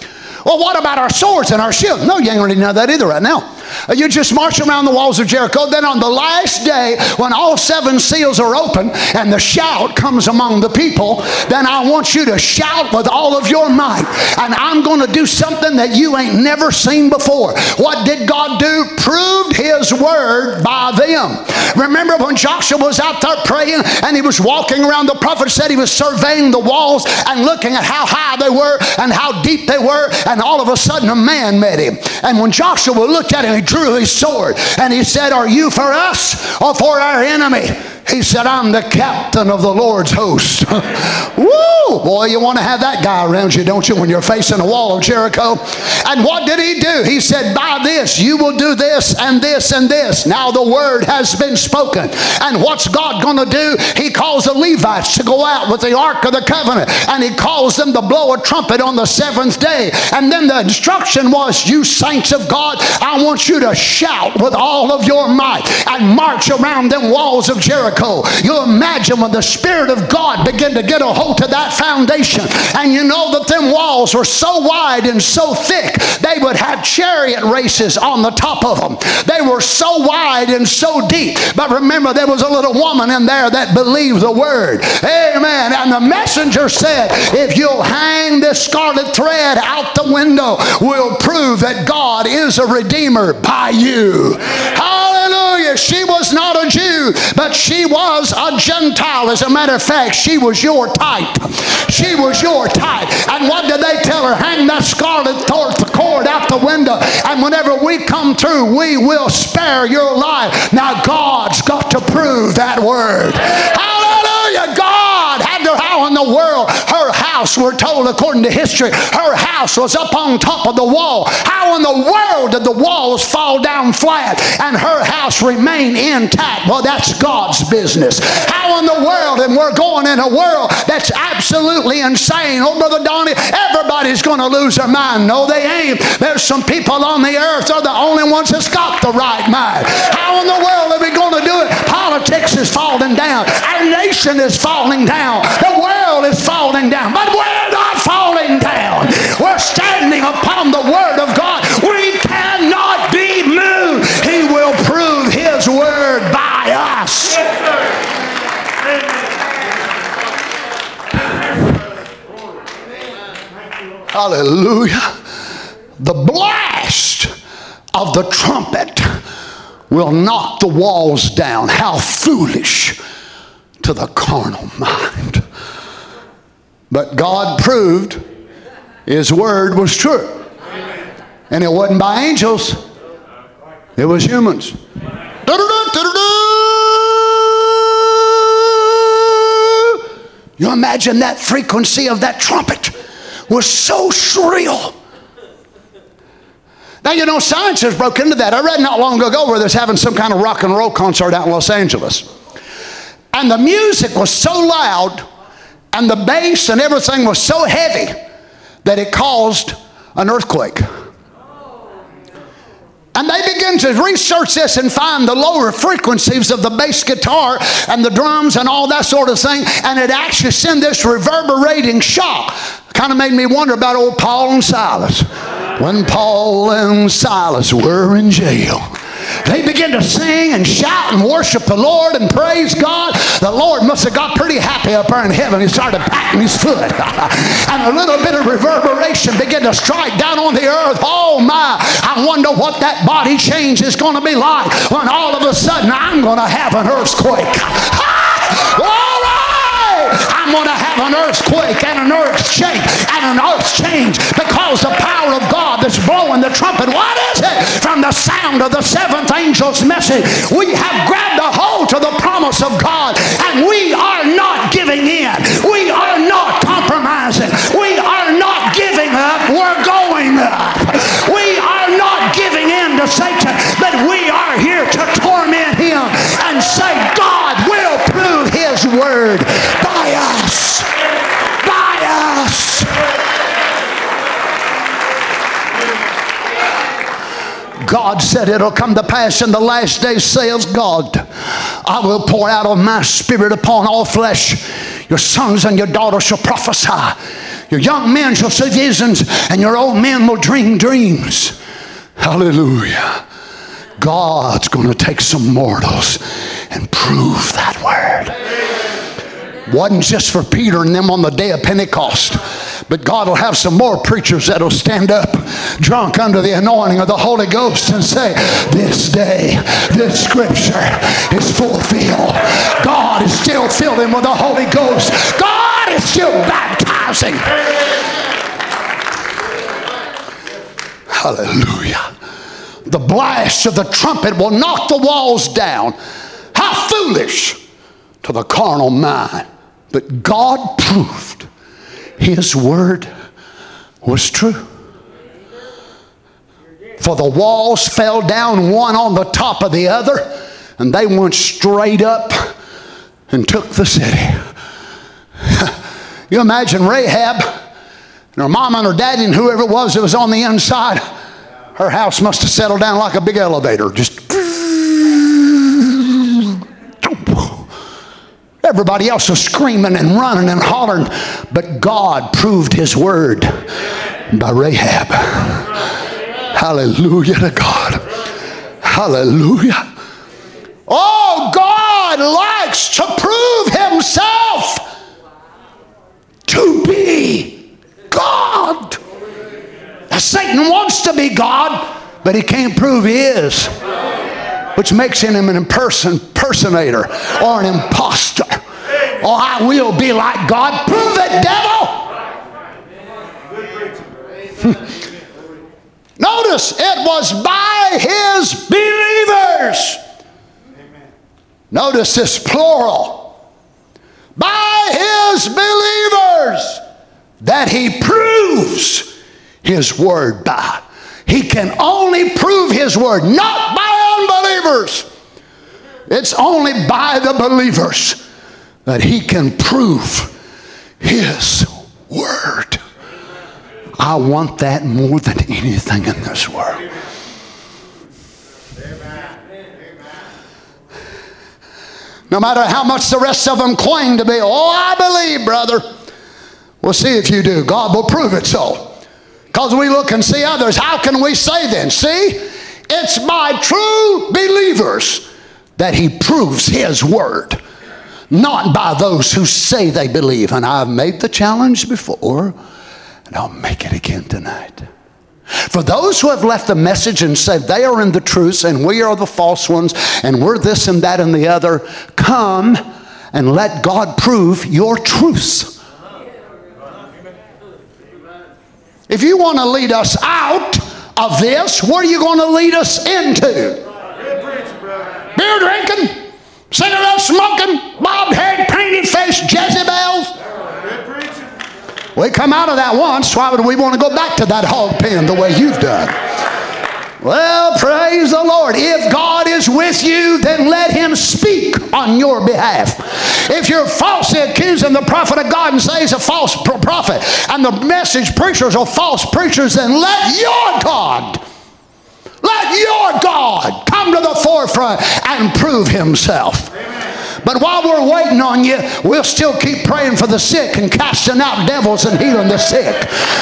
Well, what about our swords and our shields? No, you ain't going to need none of that either right now. You just march around the walls of Jericho. Then on the last day, when all seven seals are open and the shout comes among the people, then I want you to shout with all of your might. And I'm going to do something that you ain't never seen before. What did God do? Proved His word by them. Remember when Joshua was out there praying and he was walking around, the prophet said he was surveying the walls and looking at how high they were and how deep they were. And And all of a sudden a man met him. And when Joshua looked at him, he drew his sword. And he said, are you for us or for our enemy? He said, I'm the captain of the Lord's host. Woo! Boy, you want to have that guy around you, don't you, when you're facing a wall of Jericho? And what did he do? He said, by this, you will do this and this and this. Now the word has been spoken. And what's God going to do? He calls the Levites to go out with the Ark of the Covenant. And He calls them to blow a trumpet on the seventh day. And then the instruction was, you saints of God, I want you to shout with all of your might and march around them walls of Jericho. You imagine when the Spirit of God began to get a hold to that foundation, and you know that them walls were so wide and so thick, they would have chariot races on the top of them. They were so wide and so deep. But remember, there was a little woman in there that believed the word. Amen. And the messenger said, if you'll hang this scarlet thread out the window, we'll prove that God is a redeemer by you. Hallelujah. She was not a Jew, but she was a Gentile. As a matter of fact, she was your type. She was your type. And what did they tell her? Hang that scarlet cord out the window. And whenever we come through, we will spare your life. Now God's got to prove that word. Hallelujah. God had to, how in the world her house house, we're told according to history, her house was up on top of the wall. How in the world did the walls fall down flat and her house remain intact? Well, that's God's business. How in the world, and we're going in a world that's absolutely insane. Oh, Brother Donnie, everybody's going to lose their mind. No, they ain't. There's some people on the earth are the only ones that's got the right mind. How in the world are we going to do it? Politics is falling down. Our nation is falling down. The world is falling down. But we're not falling down. We're standing upon the Word of God. We cannot be moved. He will prove His Word by us. Yes, sir. Hallelujah. The blast of the trumpet will knock the walls down. How foolish to the carnal mind. But God proved His Word was true. And it wasn't by angels. It was humans. You imagine that frequency of that trumpet was so shrill. Now, you know, science has broken into that. I read not long ago where they're having some kind of rock and roll concert out in Los Angeles. And the music was so loud and the bass and everything was so heavy that it caused an earthquake. And they began to research this and find the lower frequencies of the bass guitar and the drums and all that sort of thing. And it actually sent this reverberating shock. Kind of made me wonder about old Paul and Silas. When Paul and Silas were in jail, they began to sing and shout and worship the Lord and praise God. The Lord must have got pretty happy up there in heaven. He started patting his foot. And a little bit of reverberation began to strike down on the earth. Oh my, I wonder what that body change is going to be like when all of a sudden I'm going to have an earthquake. All right! I'm going to have an earthquake and an earth shake and an earth change because the power of God that's blowing the trumpet. What is it? From the sound of the seventh angel's message, we have grabbed a hold to the promise of God, and we are not giving in. We are not compromising. We are not giving up. We're going up. We are not giving in to Satan, but we are here to torment him and say God will prove His Word by us. By us. God said it'll come to pass in the last days, saith God, I will pour out of my Spirit upon all flesh. Your sons and your daughters shall prophesy. Your young men shall see visions, and your old men will dream dreams. Hallelujah. God's going to take some mortals and prove that Word. Wasn't just for Peter and them on the day of Pentecost. But God will have some more preachers that'll stand up drunk under the anointing of the Holy Ghost and say, this day, this scripture is fulfilled. God is still filling with the Holy Ghost. God is still baptizing. Hallelujah. The blast of the trumpet will knock the walls down. How foolish to the carnal mind. But God proved His Word was true. For the walls fell down one on the top of the other, and they went straight up and took the city. You imagine Rahab and her mom and her daddy and whoever it was that was on the inside. Her house must have settled down like a big elevator. Just everybody else was screaming and running and hollering, but God proved His Word by Rahab. Hallelujah to God. Hallelujah. Oh, God likes to prove Himself to be God. Now, Satan wants to be God, but he can't prove he is, which makes him an impersonator or an imposter. Oh, I will be like God. Prove it, devil. Notice it was by His believers. Notice this plural. By His believers. that he proves his word by. He can only prove his word, not by unbelievers. It's only by the believers that he can prove his word. I want that more than anything in this world. No matter how much the rest of them claim to be, oh, I believe, brother. Well, see if you do. God will prove it so. Because we look and see others. How can we say then? See, it's by true believers that he proves his word, not by those who say they believe. And I've made the challenge before, and I'll make it again tonight. For those who have left the message and said they are in the truth and we are the false ones and we're this and that and the other, come and let God prove your truth. If you want to lead us out of this, what are you going to lead us into? Beer drinking, cigarette smoking, bobbed head, painted face, Jezebels. We come out of that once. Why would we want to go back to that hog pen the way you've done? Well, praise the Lord. If God is with you, then let him speak on your behalf. If you're falsely accusing the prophet of God and say he's a false prophet, and the message preachers are false preachers, then let your God, let your God come to the forefront and prove himself. But while we're waiting on you, we'll still keep praying for the sick and casting out devils and healing the sick.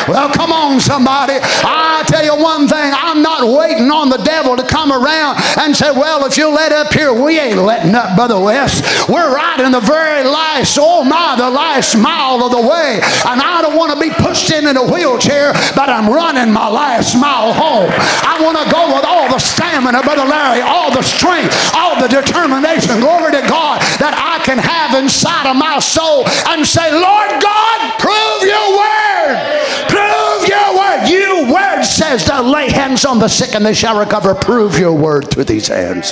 Well, come on, somebody. I tell you one thing. I'm not waiting on the devil to come around and say, well, if you let up here, we ain't letting up, Brother West. We're right in the very last, oh my, the last mile of the way. And I don't want to be pushed in in a wheelchair, but I'm running my last mile home. I want to go with all the stamina, Brother Larry, all the strength, all the determination. Glory to God, that I can have inside of my soul and say, Lord God, prove your word. Prove your word. Your word says to lay hands on the sick and they shall recover. Prove your word through these hands.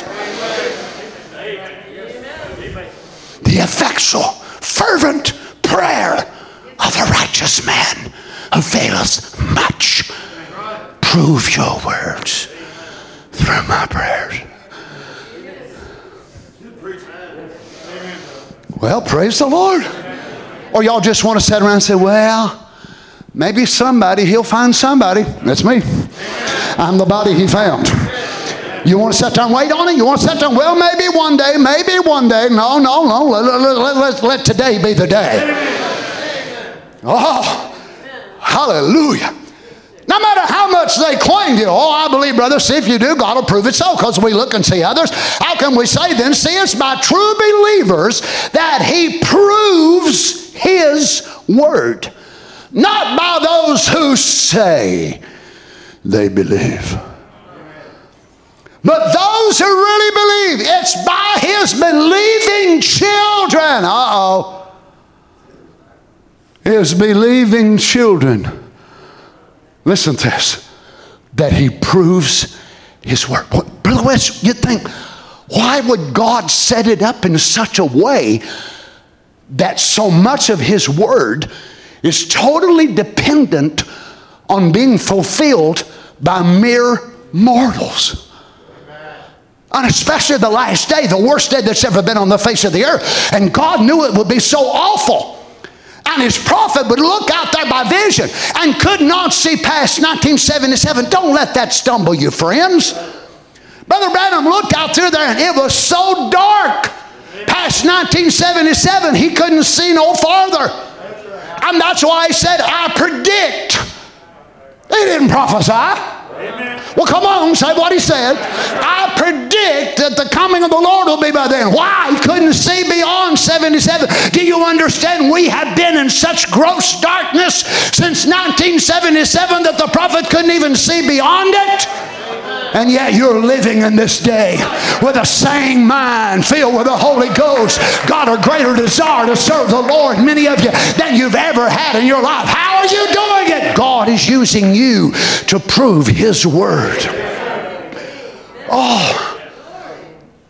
The effectual, fervent prayer of a righteous man availeth much. Prove your words through my prayers. Well, praise the Lord. Or y'all just want to sit around and say, well, maybe somebody, he'll find somebody. That's me. I'm the body he found. You want to sit down and wait on it? You want to sit down? Well, maybe one day, maybe one day. No, no, no. Let, let, let, let, let today be the day. Oh, hallelujah. No matter how much they claim you, oh, I believe, brother, see if you do, God will prove it so, because we look and see others. How can we say then, see, it's by true believers that he proves his word, not by those who say they believe. But those who really believe, it's by his believing children. Uh-oh. His believing children. Listen to this, that he proves his word. What, Brother West, you'd think, why would God set it up in such a way that so much of his word is totally dependent on being fulfilled by mere mortals? And especially the last day, the worst day that's ever been on the face of the earth. And God knew it would be so awful. And his prophet would look out there by vision and could not see past nineteen seventy-seven. Don't let that stumble you, friends. Brother Branham looked out through there and it was so dark. Past nineteen seventy-seven, he couldn't see no farther. And that's why he said, I predict. He didn't prophesy. Well, come on, say what he said. I predict that the coming of the Lord will be by then. Why? He couldn't see beyond seventy-seven. Do you understand? We have been in such gross darkness since nineteen seventy-seven that the prophet couldn't even see beyond it. And yet you're living in this day with a sane mind, filled with the Holy Ghost. God, a greater desire to serve the Lord, many of you, than you've ever had in your life. How are you doing it? God is using you to prove his word. Oh,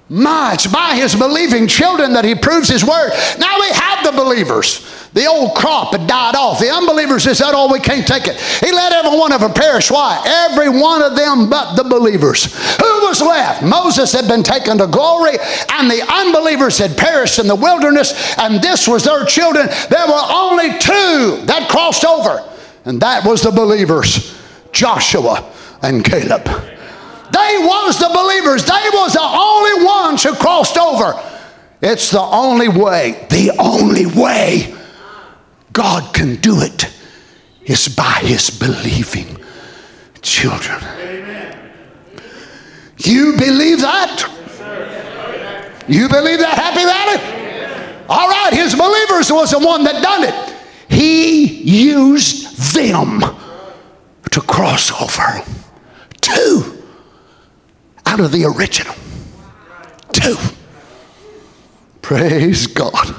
my, it's by his believing children that he proves his word. Now we have the believers. The old crop had died off. The unbelievers just said, oh, we can't take it. He let every one of them perish. Why? Every one of them but the believers. Who was left? Moses had been taken to glory, and the unbelievers had perished in the wilderness, and this was their children. There were only two that crossed over, and that was the believers, Joshua and Caleb. They was the believers. They was the only ones who crossed over. It's the only way, the only way God can do it is by his believing children. Amen. You believe that? Yes, you believe that? Happy about it? Yes. All right, his believers was the one that done it. He used them to cross over. Two out of the original. Two. Praise God.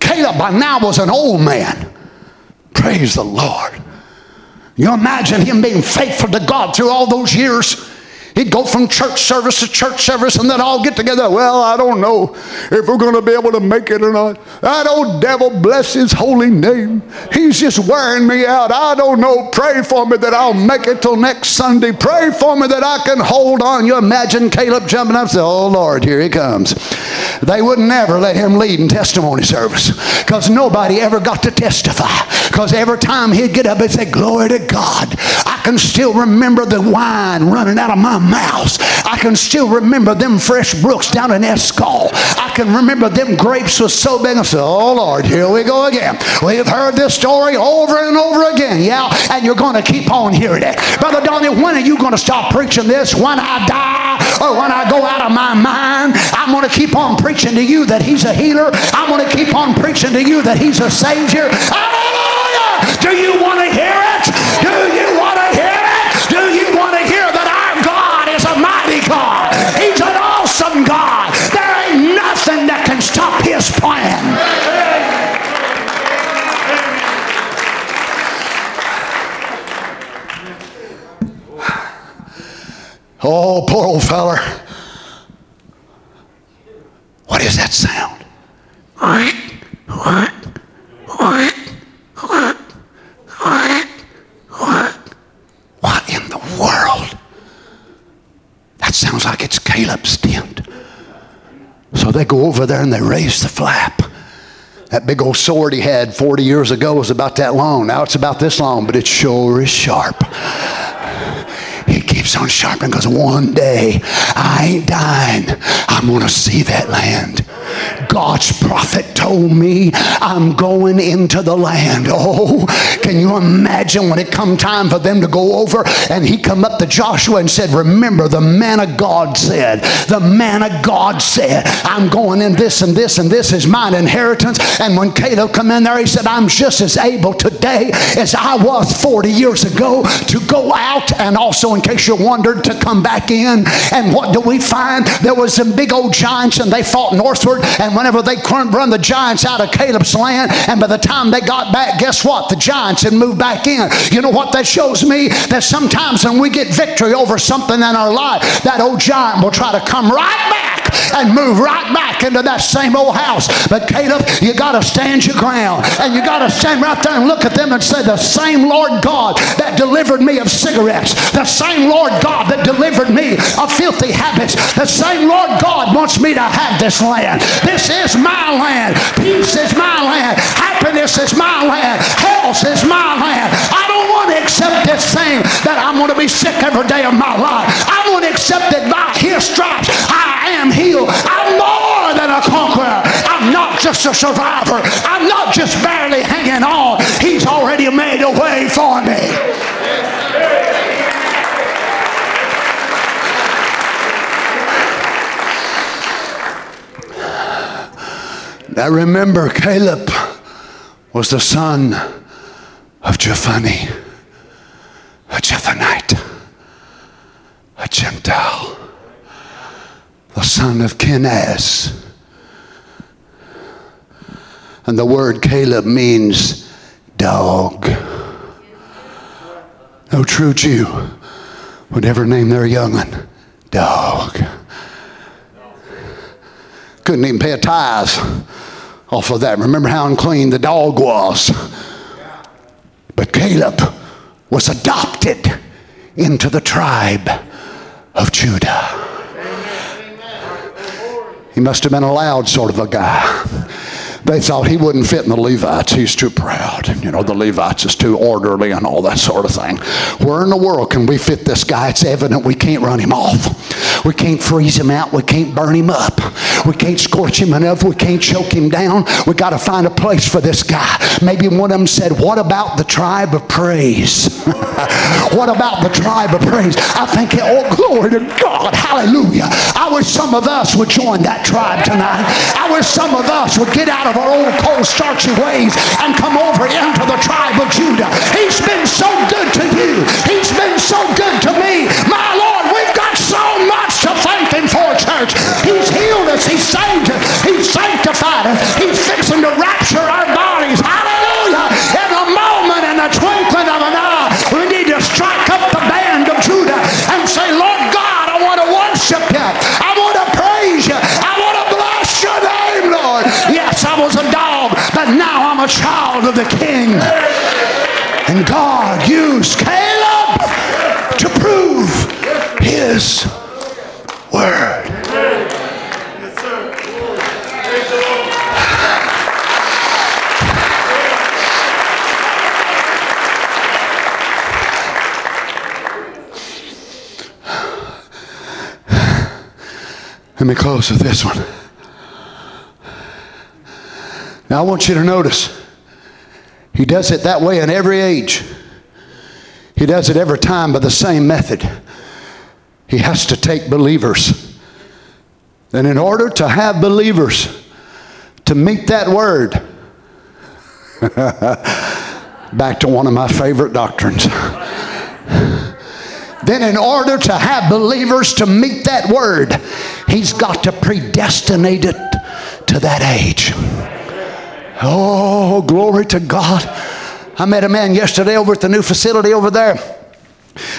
Caleb by now was an old man. Praise the Lord. You imagine him being faithful to God through all those years. He'd go from church service to church service, and then all get together. Well, I don't know if we're going to be able to make it or not. That old devil, bless his holy name, he's just wearing me out. I don't know. Pray for me that I'll make it till next Sunday. Pray for me that I can hold on. You imagine Caleb jumping up and saying, oh, Lord, here he comes. They would never let him lead in testimony service because nobody ever got to testify, because every time he'd get up and say, glory to God, I can still remember the wine running out of my mouth. I can still remember them fresh brooks down in Escol. I can remember them grapes was so big. I said, oh Lord, here we go again. We've heard this story over and over again. Yeah, and you're going to keep on hearing it. Brother Donnie, when are you going to stop preaching this? When I die or when I go out of my mind, I'm going to keep on preaching to you that he's a healer. I'm going to keep on preaching to you that he's a savior. Hallelujah! Do you want to hear it? Do you want to hear it? Do you want to hear that our God is a mighty God? He's an awesome God. There ain't nothing that can stop his plan. Oh, poor old feller. What is that sound? What in the world? That sounds like it's Caleb's tent. So they go over there and they raise the flap. That big old sword he had forty years ago was about that long. Now it's about this long, but it sure is sharp. Keeps on sharpening, because one day I ain't dying. I'm going to see that land. God's prophet told me I'm going into the land. Oh, can you imagine when it come time for them to go over, and he come up to Joshua and said, remember the man of God said, the man of God said, I'm going in this and this and this is mine inheritance. And when Caleb come in there, he said, I'm just as able today as I was forty years ago to go out, and also, in case you wondered, to come back in. And what do we find? There was some big old giants, and they fought northward, and whenever they couldn't run the giants out of Caleb's land, and by the time they got back, guess what? The giants had moved back in. You know what that shows me? That sometimes when we get victory over something in our life, that old giant will try to come right back and move right back into that same old house. But Caleb, you got to stand your ground, and you got to stand right there and look at them and say, the same Lord God that delivered me of cigarettes, the same Lord God that delivered me of filthy habits, the same Lord God wants me to have this land. This is my land. Peace is my land. Happiness is my land. Health is my land. I don't want to accept this thing that I'm going to be sick every day of my life. I want to accept it by his stripes. I am healed. I'm more than a conqueror. I'm not just a survivor. I'm not just barely hanging on. He's already made a way for me. Now remember, Caleb was the son of Jephunneh, a Jephunnite, a Gentile, the son of Kenaz. And the word Caleb means dog. No true Jew would ever name their young'un dog. Couldn't even pay a tithe off of that. Remember how unclean the dog was. But Caleb was adopted into the tribe of Judah. He must have been a loud sort of a guy. They thought he wouldn't fit in the Levites. He's too proud. You know, the Levites is too orderly and all that sort of thing. Where in the world can we fit this guy? It's evident we can't run him off. We can't freeze him out. We can't burn him up. We can't scorch him enough. We can't choke him down. We got to find a place for this guy. Maybe one of them said, what about the tribe of praise? What about the tribe of praise? I think, oh, glory to God. Hallelujah. I wish some of us would join that tribe tonight. I wish some of us would get out of our old cold starchy ways and come over into the tribe of Judah. He's been so good to you. He's been so good to me. My Lord, we've got so much to thank him for, church. He's healed us. He's saved us. He's sanctified us. He's fixing to rapture our bodies. Hallelujah. In a moment, in the twinkling of an eye, we need to strike up the band of Judah and say, Lord God, I want to worship you. I want to praise you. I want to bless your name, Lord. Yes, I was a dog, but now I'm a child of the King. And God used Caleb to prove his word. Let me close with this one. Now I want you to notice, he does it that way in every age. He does it every time by the same method. He has to take believers. And in order to have believers to meet that word, back to one of my favorite doctrines. Then in order to have believers to meet that word, he's got to predestinate it to that age. Oh, glory to God. I met a man yesterday over at the new facility over there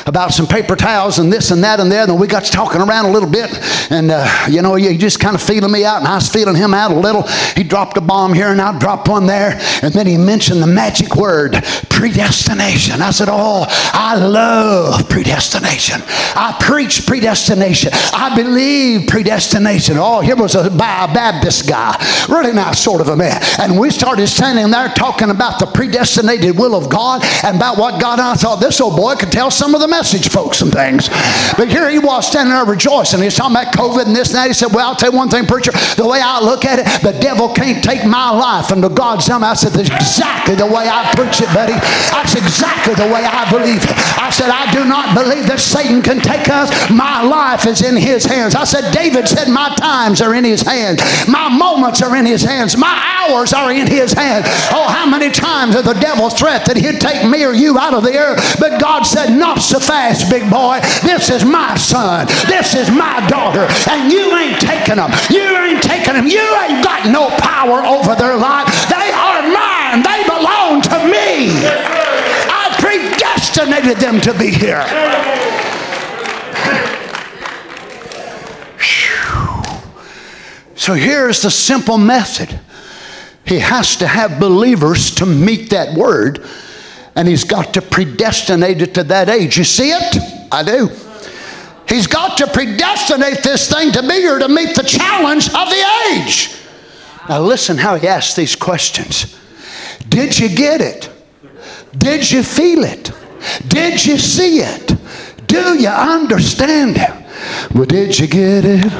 about some paper towels and this and that and that, and we got to talking around a little bit, and uh, you know, he just kind of feeling me out and I was feeling him out a little. He dropped a bomb here and I dropped one there, and then he mentioned the magic word predestination. I said, oh, I love predestination. I preach predestination. I believe predestination. Oh, here was a Baptist guy, really nice sort of a man, and we started standing there talking about the predestinated will of God and about what God, and I thought this old boy could tell some of the message folks and things. But here he was standing there rejoicing. He's talking about COVID and this and that. He said, well, I'll tell you one thing, preacher, the way I look at it, the devil can't take my life unto God's arm. I said, that's exactly the way I preach it, buddy. That's exactly the way I believe it. I said, I do not believe that Satan can take us. My life is in his hands. I said, David said, my times are in his hands. My moments are in his hands. My hours are in his hands. Oh, how many times did the devil threat that he'd take me or you out of the earth? But God said, not so fast, big boy. This is my son. This is my daughter. And you ain't taking them. You ain't taking them. You ain't got no power over their life. They are mine. They belong to me. I predestinated them to be here. So here's the simple method. He has to have believers to meet that word. And he's got to predestinate it to that age. You see it? I do. He's got to predestinate this thing to be here to meet the challenge of the age. Now listen how he asks these questions. Did you get it? Did you feel it? Did you see it? Do you understand it? Well, did you get it?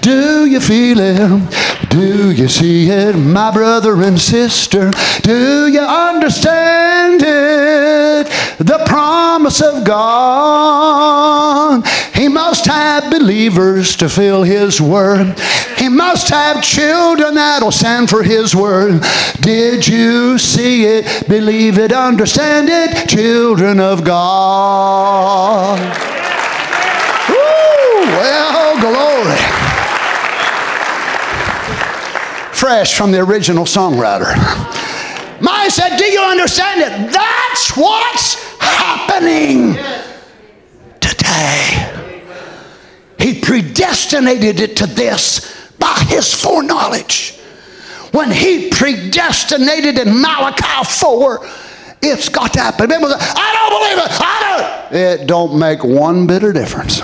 Do you feel it? Do you see it, my brother and sister? Do you understand it? The promise of God. He must have believers to fill his word. He must have children that'll stand for his word. Did you see it, believe it, understand it, children of God? Woo! Well, glory. Fresh from the original songwriter. Maya said, do you understand it? That's what's happening today. He predestinated it to this by his foreknowledge. when he predestinated in Malachi four, it's got to happen. People say, I don't believe it. I don't. It don't make one bit of difference.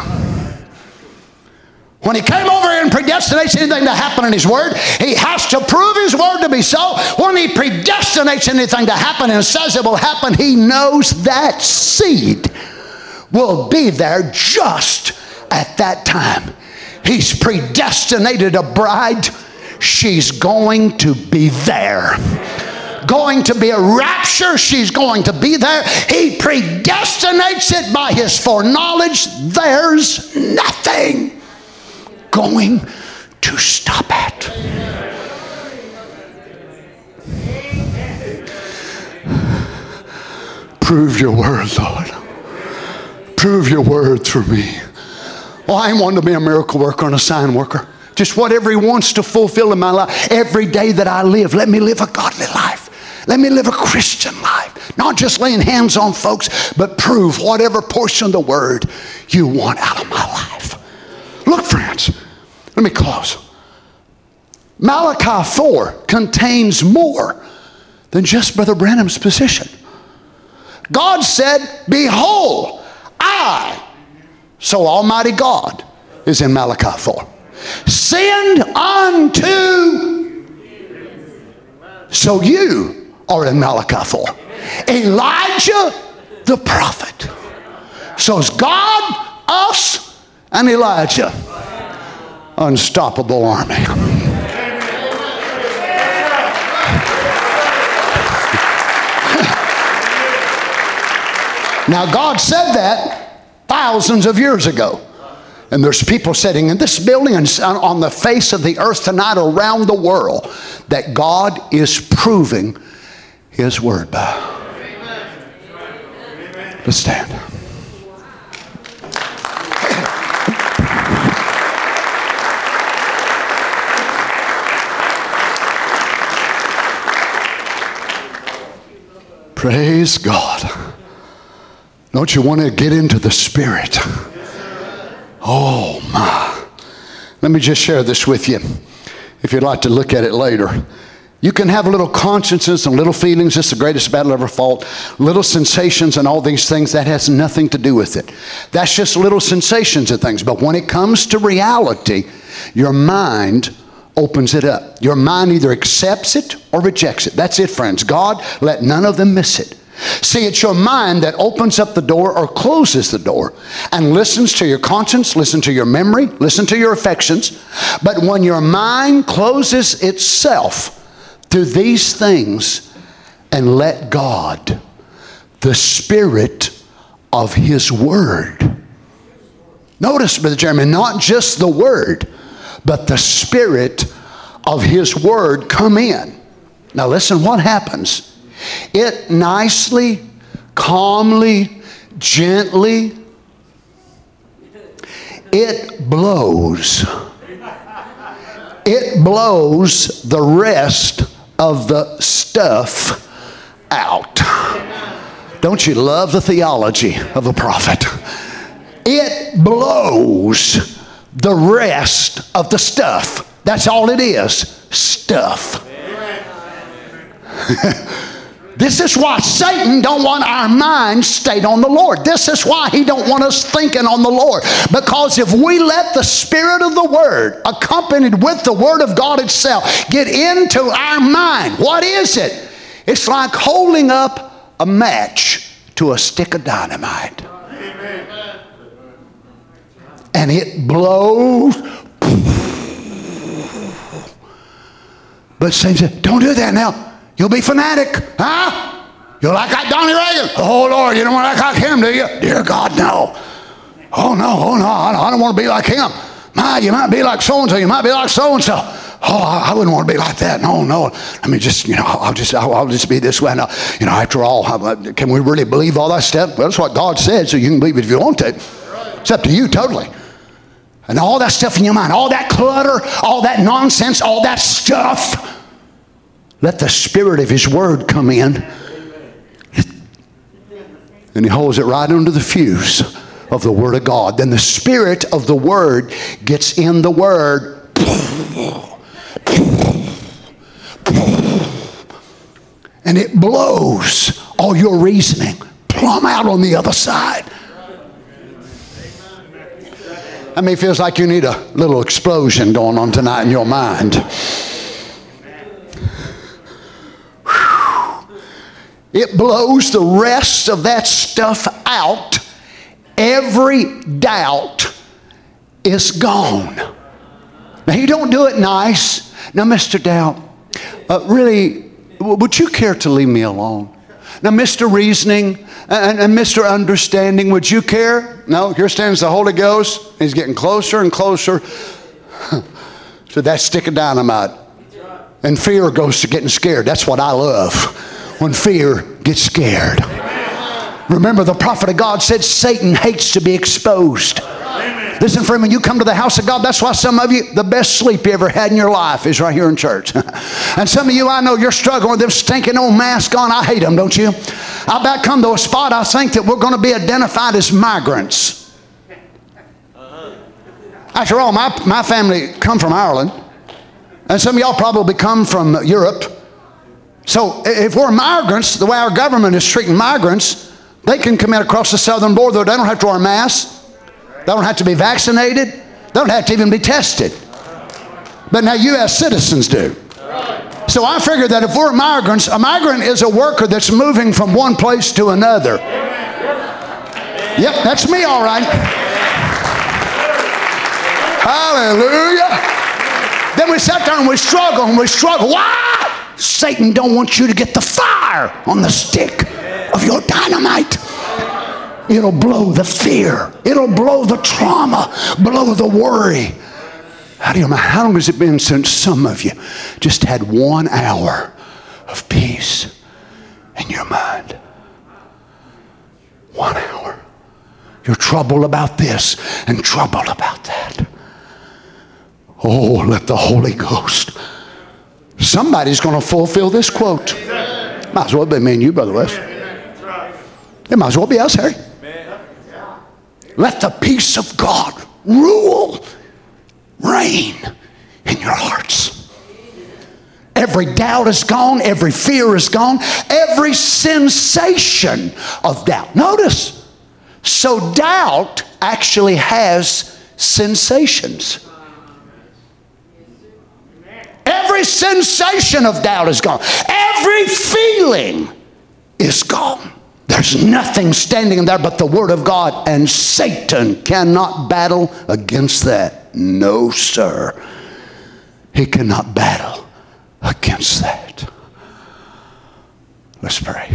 When he came over here and predestinates anything to happen in his word, he has to prove his word to be so. When he predestinates anything to happen and says it will happen, he knows that seed will be there just at that time. He's predestinated a bride. She's going to be there. Going to be a rapture. She's going to be there. He predestinates it by his foreknowledge. There's nothing going to stop at. Prove your word, Lord. Prove your word through me. Well, I ain't wanting to be a miracle worker and a sign worker. Just whatever he wants to fulfill in my life. Every day that I live, let me live a godly life. Let me live a Christian life. Not just laying hands on folks, but prove whatever portion of the word you want out of my life. Look, friends, let me close. Malachi four contains more than just Brother Branham's position. God said, behold, I, so Almighty God is in Malachi four, send unto, so you are in Malachi four, Elijah the prophet. So it's God, us, and Elijah. Unstoppable army. Now God said that thousands of years ago. And there's people sitting in this building and on the face of the earth tonight around the world that God is proving his word by. Let's stand. Praise God. Don't you want to get into the Spirit? Oh, my. Let me just share this with you, if you'd like to look at it later. You can have little consciences and little feelings. It's the greatest battle ever fought. Little sensations and all these things. That has nothing to do with it. That's just little sensations and things. But when it comes to reality, your mind opens it up. Your mind either accepts it or rejects it. That's it, friends. God, let none of them miss it. See, it's your mind that opens up the door or closes the door and listens to your conscience, listen to your memory, listen to your affections. But when your mind closes itself to these things and let God, the Spirit of his word. Notice, Brother Jeremy, not just the word, but the Spirit of his word come in. Now listen, what happens? It nicely, calmly, gently, it blows. It blows the rest of the stuff out. Don't you love the theology of a prophet? It blows the rest of the stuff. That's all it is, stuff. This is why Satan don't want our minds stayed on the Lord. This is why he don't want us thinking on the Lord. Because if we let the Spirit of the word, accompanied with the word of God itself, get into our mind, what is it? It's like holding up a match to a stick of dynamite. And it blows. But Satan said, don't do that now. You'll be fanatic. Huh? You're like Donnie Reagan. Oh, Lord, you don't want to act like him, do you? Dear God, no. Oh, no, oh, no. I don't want to be like him. My, you might be like so-and-so. You might be like so-and-so. Oh, I wouldn't want to be like that. No, no. I mean, just, you know, I'll just, I'll, I'll just be this way. Now, you know, after all, can we really believe all that stuff? Well, that's what God said, so you can believe it if you want to. It's up to you totally. And all that stuff in your mind, all that clutter, all that nonsense, all that stuff. Let the Spirit of his word come in. And he holds it right under the fuse of the word of God. Then the Spirit of the word gets in the word. and it blows all your reasoning plumb out on the other side. I mean, it feels like you need a little explosion going on tonight in your mind. Whew. It blows the rest of that stuff out. Every doubt is gone. Now, he don't do it nice. Now, Mister Doubt, uh, really, would you care to leave me alone? Now, Mister Reasoning and, and Mister Understanding, would you care? No, here stands the Holy Ghost. He's getting closer and closer to that stick of dynamite. And fear goes to getting scared. That's what I love, when fear gets scared. Remember, the prophet of God said Satan hates to be exposed. Amen. Listen, friend, when you come to the house of God, that's why some of you, the best sleep you ever had in your life is right here in church. And some of you, I know you're struggling with them stinking old masks on. I hate them, don't you? I about come to a spot I think that we're going to be identified as migrants. Uh-huh. After all, my, my family come from Ireland. And some of y'all probably come from Europe. So if we're migrants, the way our government is treating migrants, they can come in across the southern border. They don't have to wear masks. They don't have to be vaccinated. They don't have to even be tested. But now U S citizens do. So I figured that if we're migrants, a migrant is a worker that's moving from one place to another. Yep, that's me, all right. Hallelujah. Then we sat there and we struggle and we struggle. Why? Satan don't want you to get the fire on the stick of your dynamite. It'll blow the fear. It'll blow the trauma. Blow the worry. How do you, how long has it been since some of you just had one hour of peace in your mind? One hour. You're troubled about this and troubled about that. Oh, let the Holy Ghost. Somebody's going to fulfill this quote. Might as well be me and you, Brother West. It might as well be us, Harry. Let the peace of God rule, reign in your hearts. Every doubt is gone. Every fear is gone. Every sensation of doubt. Notice, so doubt actually has sensations. Every sensation of doubt is gone. Every feeling is gone. There's nothing standing there but the Word of God, and Satan cannot battle against that. No, sir. He cannot battle against that. Let's pray.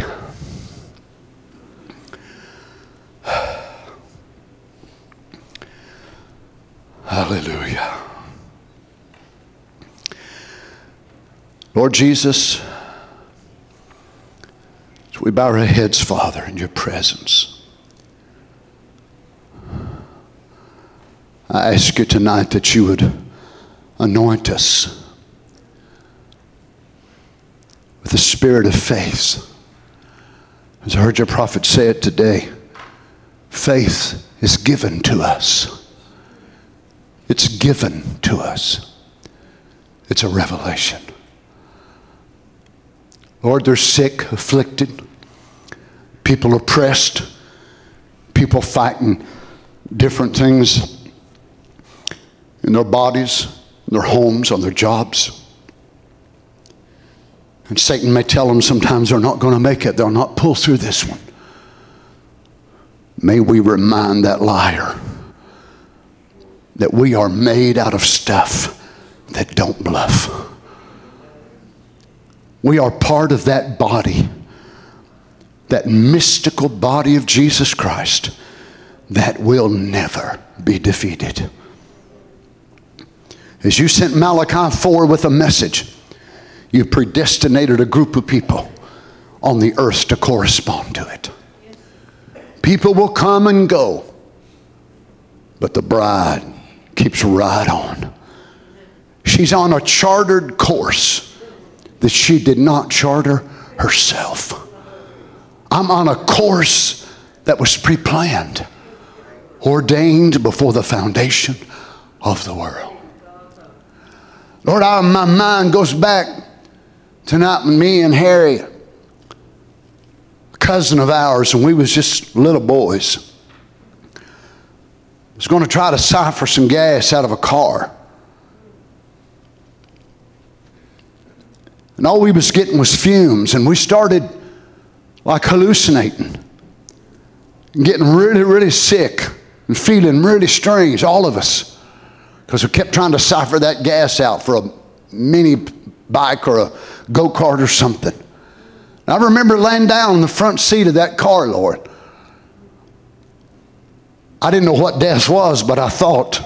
Hallelujah. Lord Jesus, we bow our heads, Father, in your presence. I ask you tonight that you would anoint us with the spirit of faith. As I heard your prophet say it today, faith is given to us. It's given to us. It's a revelation. Lord, they're sick, afflicted, people oppressed, people fighting different things in their bodies, in their homes, on their jobs. And Satan may tell them sometimes they're not going to make it. They'll not pull through this one. May we remind that liar that we are made out of stuff that don't bluff. We are part of that body, that mystical body of Jesus Christ that will never be defeated. As you sent Malachi four with a message, you predestinated a group of people on the earth to correspond to it. People will come and go, but the bride keeps right on. She's on a chartered course that she did not charter herself. I'm on a course that was pre-planned, ordained before the foundation of the world. Lord, I, my mind goes back to not me and Harry cousin of ours, and we was just little boys, was going to try to siphon some gas out of a car. And all we was getting was fumes, and we started like hallucinating, getting really, really sick and feeling really strange, all of us, because we kept trying to siphon that gas out for a mini bike or a go-kart or something. And I remember laying down in the front seat of that car, Lord. I didn't know what death was, but I thought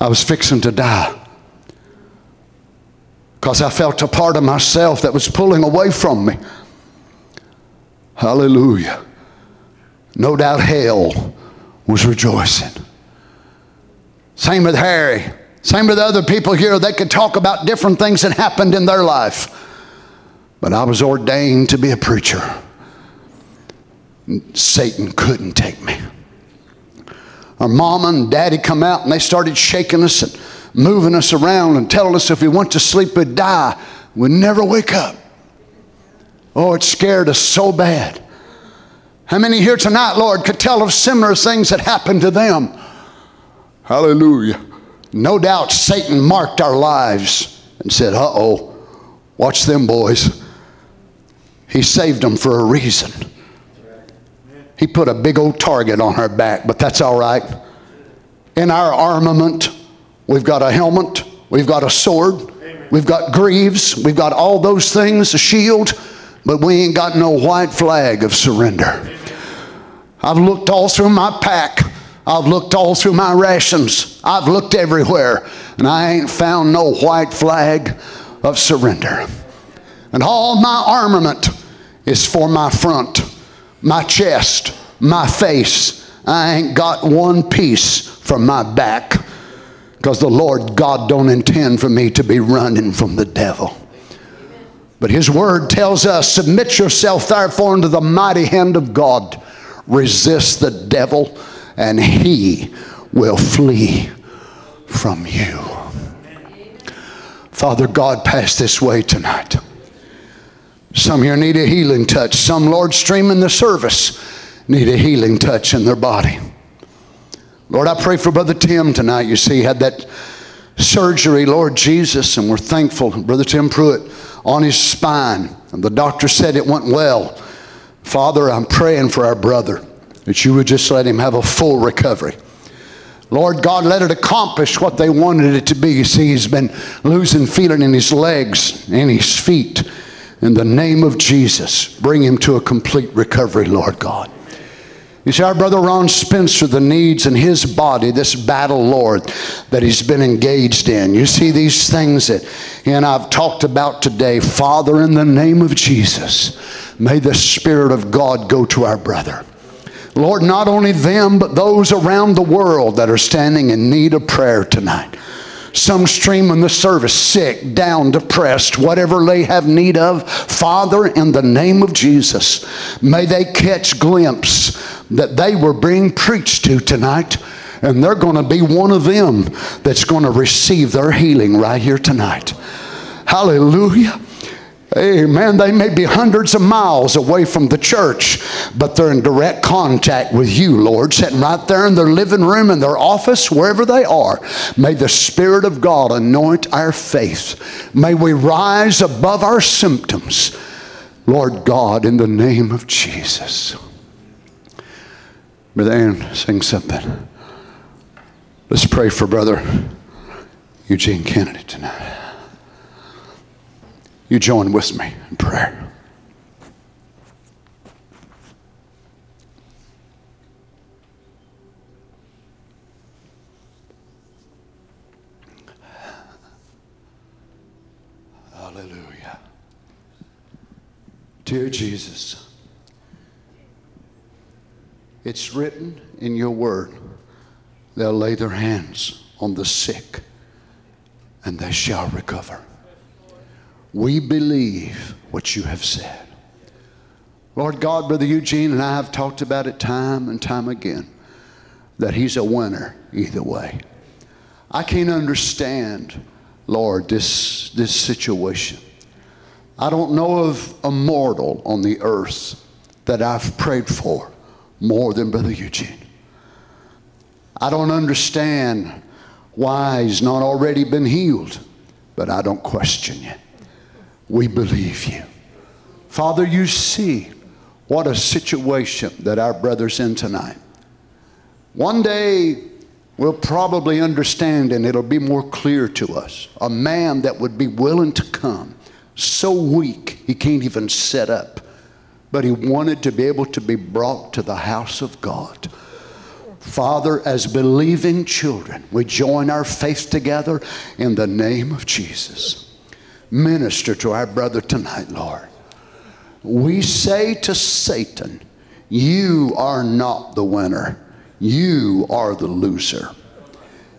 I was fixing to die, because I felt a part of myself that was pulling away from me. Hallelujah. No doubt hell was rejoicing. Same with Harry. Same with other people here. They could talk about different things that happened in their life. But I was ordained to be a preacher. Satan couldn't take me. Our mama and daddy come out and they started shaking us and moving us around and telling us if we went to sleep we'd die. We'd never wake up. Oh, it scared us so bad. How many here tonight, Lord, could tell of similar things that happened to them? Hallelujah. No doubt Satan marked our lives and said, uh-oh, watch them boys. He saved them for a reason. He put a big old target on our back, but that's all right. In our armament, we've got a helmet, we've got a sword, we've got greaves, we've got all those things, a shield, but we ain't got no white flag of surrender. I've looked all through my pack. I've looked all through my rations. I've looked everywhere, and I ain't found no white flag of surrender. And all my armament is for my front, my chest, my face. I ain't got one piece from my back, because the Lord God don't intend for me to be running from the devil. But his word tells us, submit yourself therefore unto the mighty hand of God. Resist the devil, and he will flee from you. Father God, pass this way tonight. Some here need a healing touch. Some, Lord, streaming the service, need a healing touch in their body. Lord, I pray for Brother Tim tonight. You see, he had that surgery, Lord Jesus, and we're thankful. Brother Tim Pruitt, on his spine, and the doctor said it went well. Father, I'm praying for our brother that you would just let him have a full recovery. Lord God, let it accomplish what they wanted it to be. You see, he's been losing feeling in his legs and his feet. In the name of Jesus, bring him to a complete recovery, Lord God. You see, our brother Ron Spencer, the needs in his body, this battle, Lord, that he's been engaged in. You see these things that he and I have talked about today. Father, in the name of Jesus, may the Spirit of God go to our brother. Lord, not only them, but those around the world that are standing in need of prayer tonight. Some streaming the service, sick, down, depressed, whatever they have need of. Father, in the name of Jesus, may they catch glimpse that they were being preached to tonight, and they're going to be one of them that's going to receive their healing right here tonight. Hallelujah. Amen. They may be hundreds of miles away from the church, but they're in direct contact with you, Lord, sitting right there in their living room, in their office, wherever they are. May the Spirit of God anoint our faith. May we rise above our symptoms, Lord God, in the name of Jesus. Brother Aaron, sing something. Let's pray for Brother Eugene Kennedy tonight. You join with me in prayer. Hallelujah. Dear Jesus, it's written in your word, they'll lay their hands on the sick and they shall recover. We believe what you have said. Lord God, Brother Eugene and I have talked about it time and time again, that he's a winner either way. I can't understand, Lord, this, this situation. I don't know of a mortal on the earth that I've prayed for more than Brother Eugene. I don't understand why he's not already been healed, but I don't question you. We believe you. Father, you see what a situation that our brother's in tonight. One day we'll probably understand, and it'll be more clear to us, a man that would be willing to come, so weak he can't even sit up, but he wanted to be able to be brought to the house of God. Father, as believing children, we join our faith together in the name of Jesus. Minister to our brother tonight, Lord. We say to Satan, you are not the winner. You are the loser.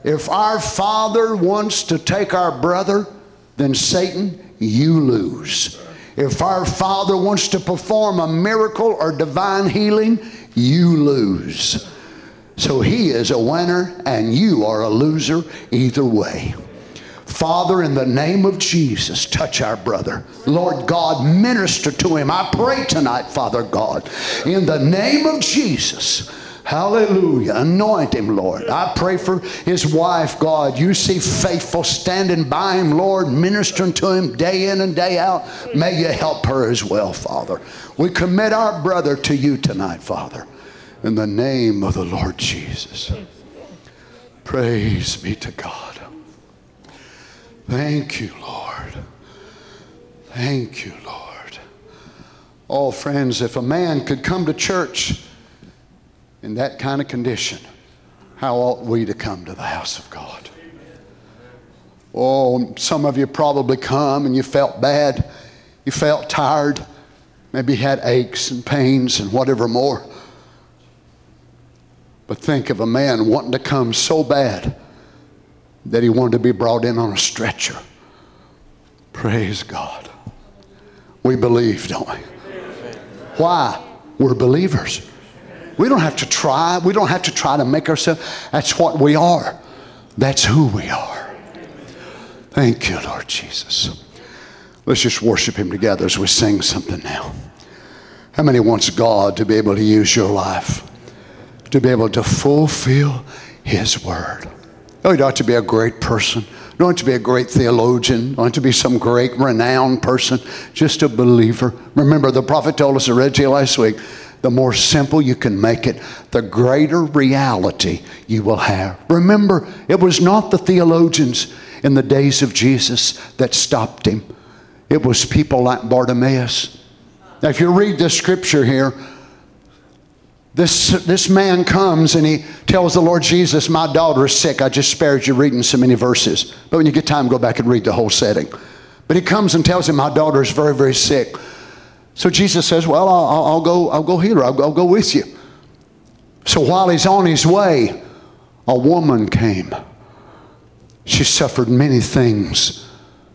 If our Father wants to take our brother, then Satan, you lose. If our Father wants to perform a miracle or divine healing, you lose. So he is a winner and you are a loser either way. Father, in the name of Jesus, touch our brother. Lord God, minister to him. I pray tonight, Father God, in the name of Jesus. Hallelujah. Anoint him, Lord. I pray for his wife, God. You see faithful standing by him, Lord, ministering to him day in and day out. May you help her as well, Father. We commit our brother to you tonight, Father, in the name of the Lord Jesus. Praise be to God. Thank you, Lord. Thank you, Lord. Oh, friends, if a man could come to church in that kind of condition, how ought we to come to the house of God? Oh, some of you probably come and you felt bad. You felt tired. Maybe you had aches and pains and whatever more. But think of a man wanting to come so bad that he wanted to be brought in on a stretcher. Praise God. We believe, don't we? Why? We're believers. We don't have to try. We don't have to try to make ourselves. That's what we are. That's who we are. Thank you, Lord Jesus. Let's just worship him together as we sing something now. How many wants God to be able to use your life, to be able to fulfill his word? Oh, you don't have to be a great person. You don't have to be a great theologian. You don't have to be some great, renowned person. Just a believer. Remember, the prophet told us, I read to you last week, the more simple you can make it, the greater reality you will have. Remember, it was not the theologians in the days of Jesus that stopped him. It was people like Bartimaeus. Now, if you read this scripture here, this, this man comes and he tells the Lord Jesus, my daughter is sick. I just spared you reading so many verses. But when you get time, go back and read the whole setting. But he comes and tells him, my daughter is very, very sick. So Jesus says, well, I'll, I'll, go, I'll go heal her. I'll, I'll go with you. So while he's on his way, a woman came. She suffered many things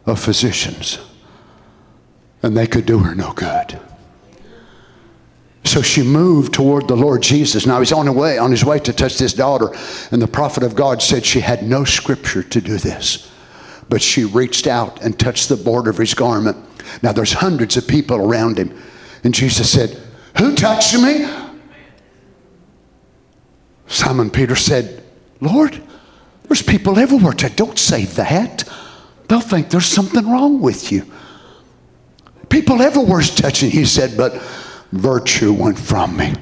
of physicians, and they could do her no good. So she moved toward the Lord Jesus. Now he's on, the way, on his way to touch this daughter, and the prophet of God said she had no scripture to do this. But she reached out and touched the border of his garment. Now there's hundreds of people around him. And Jesus said, who touched me? Simon Peter said, Lord, there's people everywhere today. Don't say that. They'll think there's something wrong with you. People everywhere's touching. He said, but virtue went from me.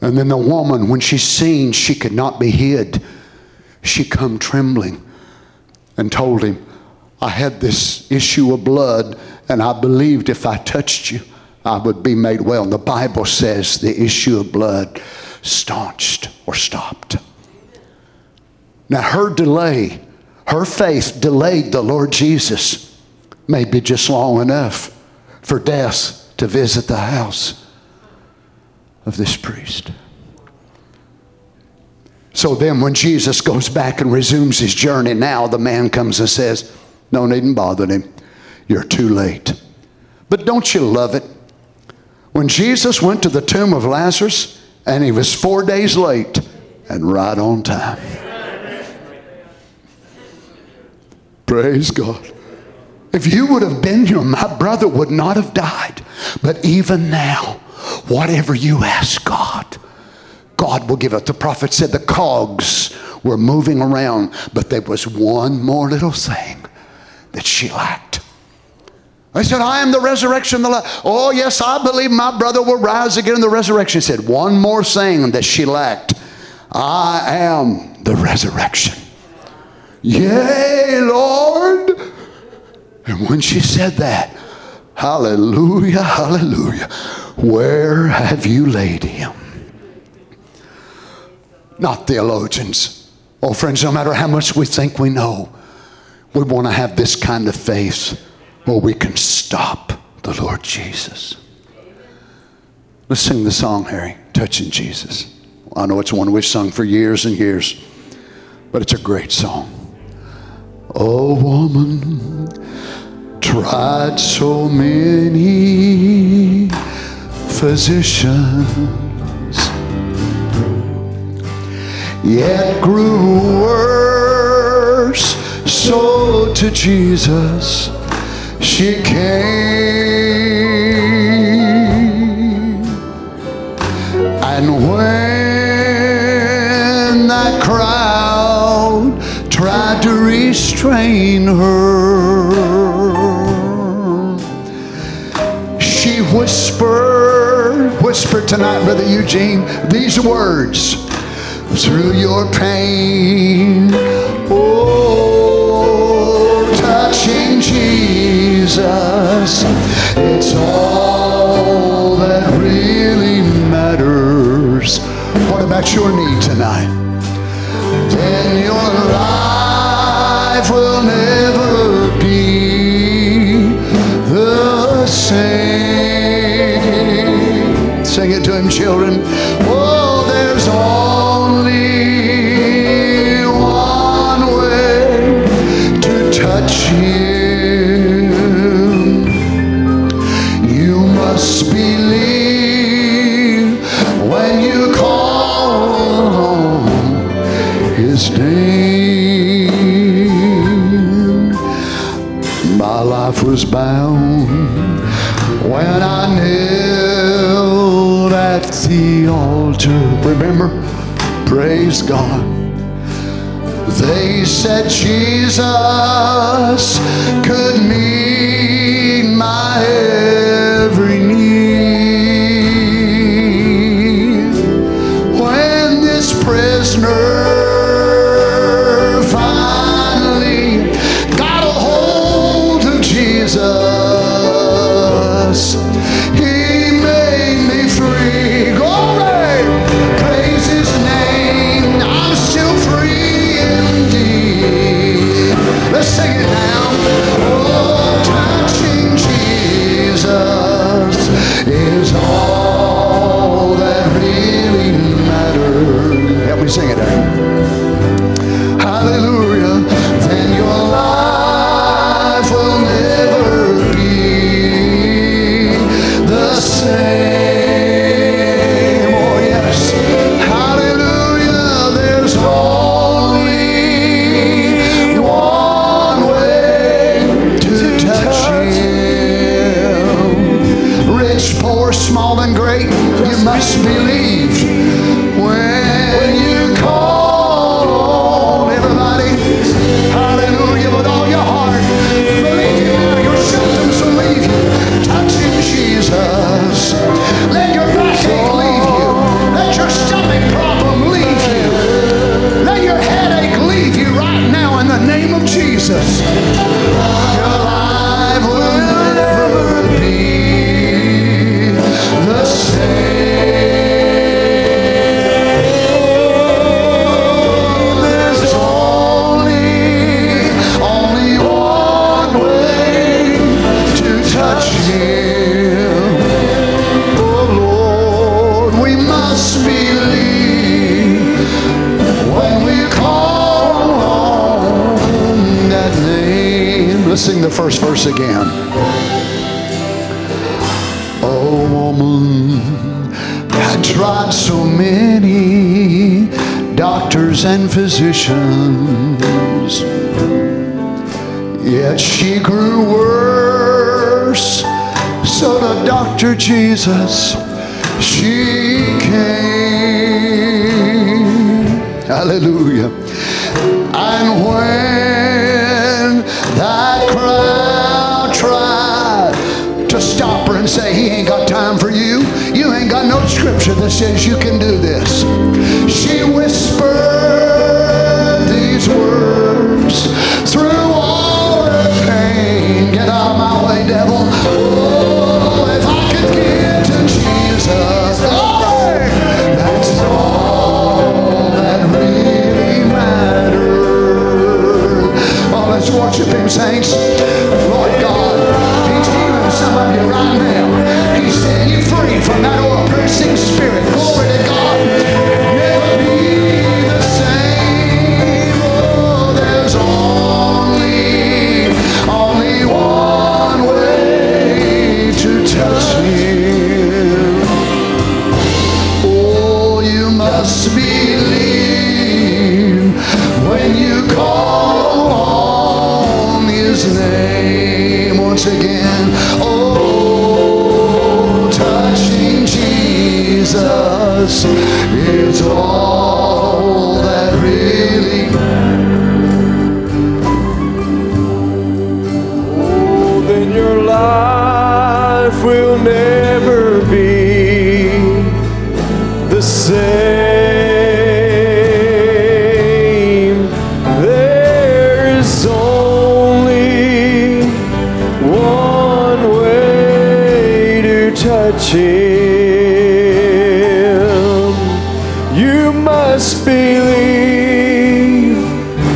And then the woman, when she seen she could not be hid, she come trembling and told him, I had this issue of blood, and I believed if I touched you, I would be made well. And the Bible says the issue of blood staunched or stopped. Now, her delay, her faith delayed the Lord Jesus maybe just long enough for death to visit the house of this priest. So then when Jesus goes back and resumes his journey, now the man comes and says, no need in bothering him. You're too late. But don't you love it? When Jesus went to the tomb of Lazarus, and he was four days late and right on time. Praise God. If you would have been here, my brother would not have died. But even now, Whatever you ask God, God will give it. The prophet said the cogs were moving around, but there was one more little thing that she lacked. They said, I am the resurrection and the life. Oh, yes, I believe my brother will rise again in the resurrection. He said, one more thing that she lacked. I am the resurrection. Yea, Lord. And when she said that, hallelujah, hallelujah, where have you laid him? Not theologians. Oh, friends, no matter how much we think we know, we want to have this kind of faith where we can stop the Lord Jesus. Let's sing the song, Harry, Touching Jesus. I know it's one we've sung for years and years, but it's a great song. Oh, woman, tried so many physicians, yet grew worse, so to Jesus she came. And when that crowd tried to restrain her, she whispered, whispered tonight, Brother Eugene, these words, through your pain, oh, touching Jesus, it's all that really matters. What about your need tonight? Then your life will never be the same. Sing it to him, children. Oh, there's only one way to touch him. You must believe when you call his name. My life was bound when I knelt at the altar. Remember? Praise God. They said Jesus could meet my every need. When this prisoner again. Oh, woman, I tried so many doctors and physicians, yet she grew worse, so the doctor Jesus she came. Hallelujah. And when that crowd tried to stop her and say, he ain't got time for you, you ain't got no scripture that says you can do this, she whispered these words through all her pain. Get out of my way, devil. Oh, if I could get to Jesus. Oh, that's all that really mattered. Well, let's worship him, saints. Lord God, he's healing some of you right now. He's setting you free from that oppressing spirit. Glory to God. It's all that really matters. Oh, then your life will never be the same. There is only one way to touch it.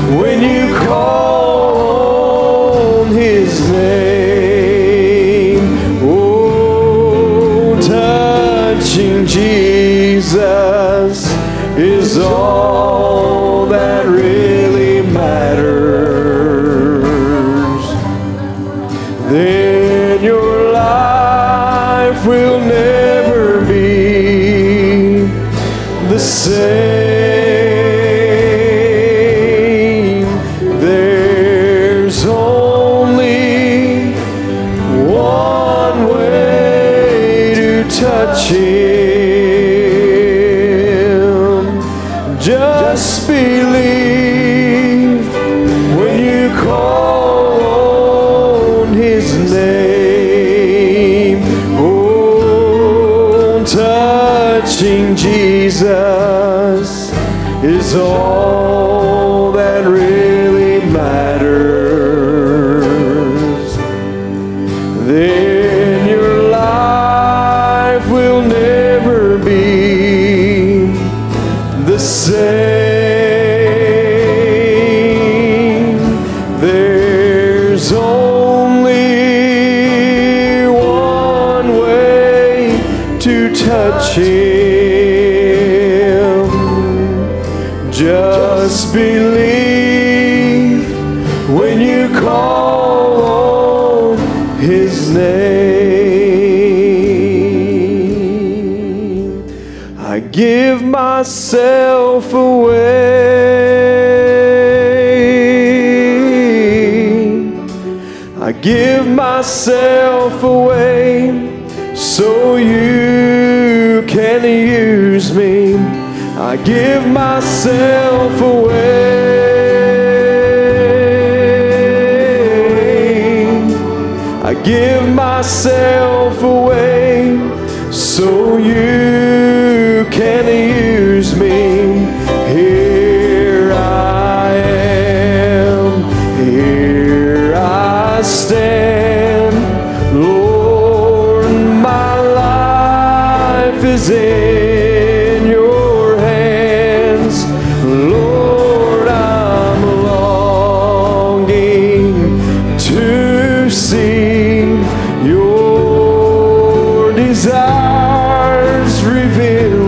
Believe when you call on his name. Oh, touching Jesus is all that really matters. Then your life will never be the same. Jesus is all that really matters. Then your life will never be the same. There's only one way to touch it. Just believe when you call on his name. I give myself away. I give myself away so you can use me. I give myself away. I give myself away so you can use me. Here I am, here I stand. Lord, my life is in. Your desires revealed.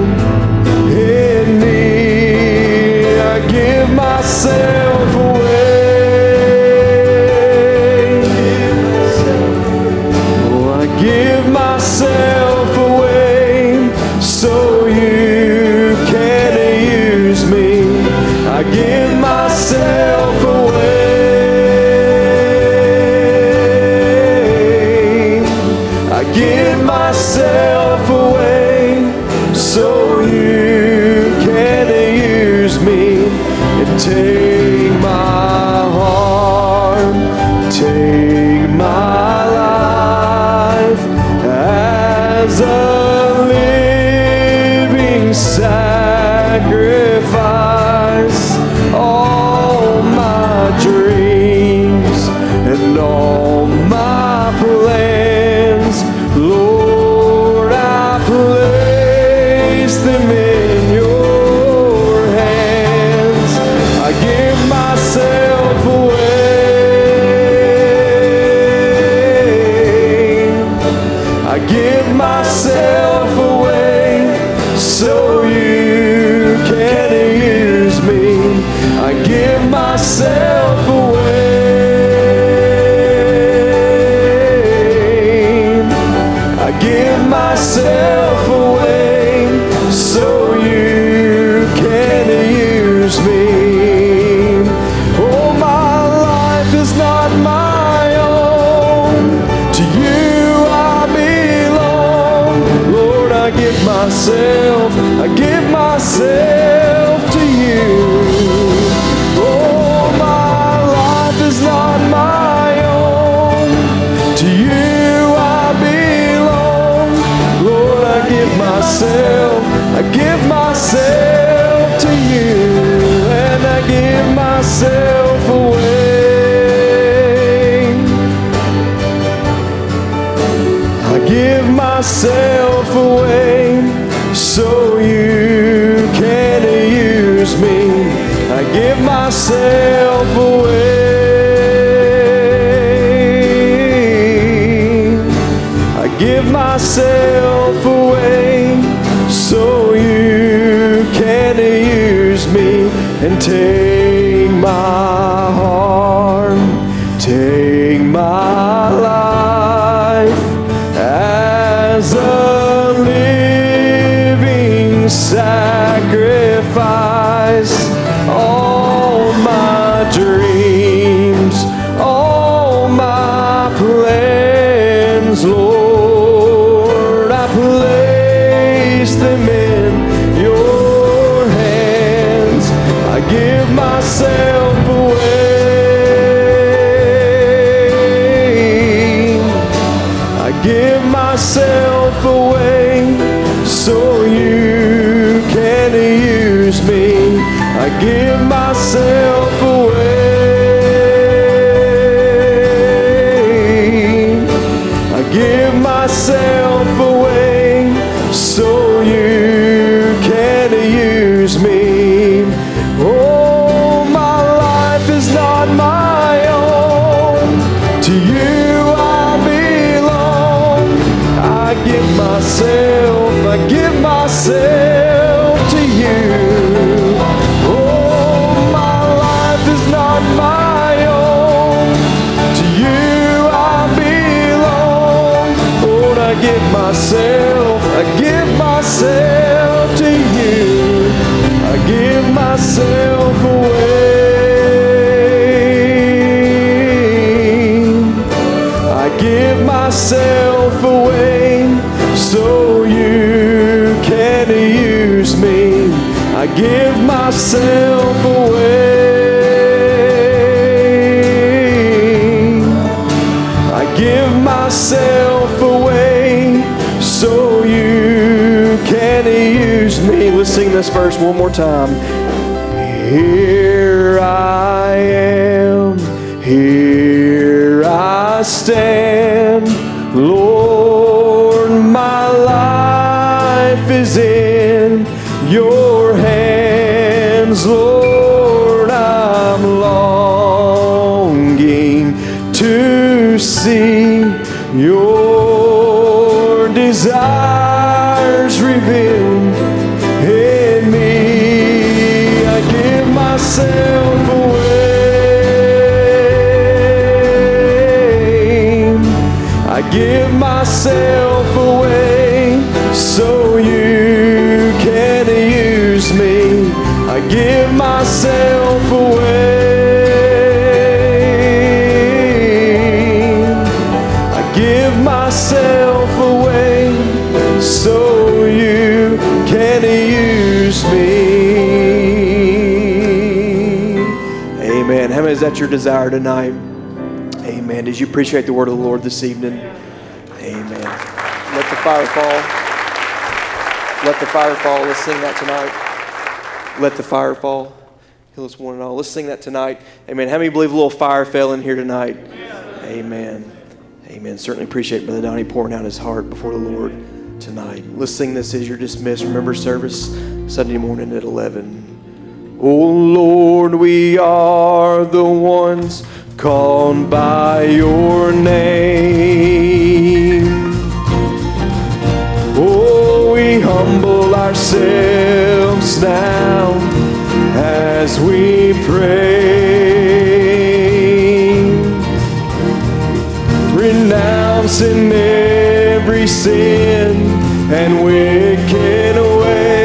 is that your desire tonight? Amen. Did you appreciate the word of the Lord this evening? Amen. Let the fire fall. Let the fire fall. Let's sing that tonight. Let the fire fall. Heal us one and all. Let's sing that tonight. Amen. How many believe a little fire fell in here tonight? Amen. Amen. Certainly appreciate Brother Donnie pouring out his heart before the Lord tonight. Let's sing this as you're dismissed. Remember service Sunday morning at eleven. Oh Lord, we are the ones called by your name. Oh, we humble ourselves now as we pray, renouncing every sin and wicked way.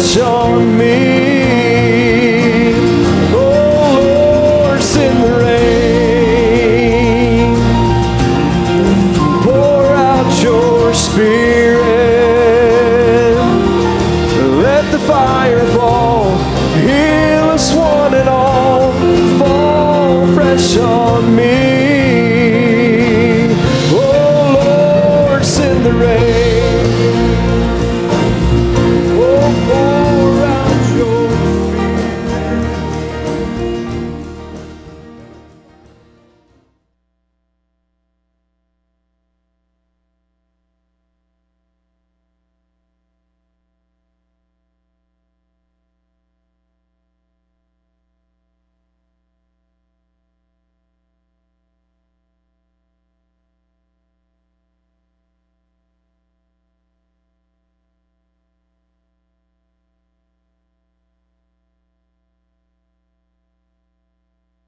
flesh on me. Oh Lord, send the rain, pour out your spirit, let the fire fall, heal us one and all, fall fresh on me.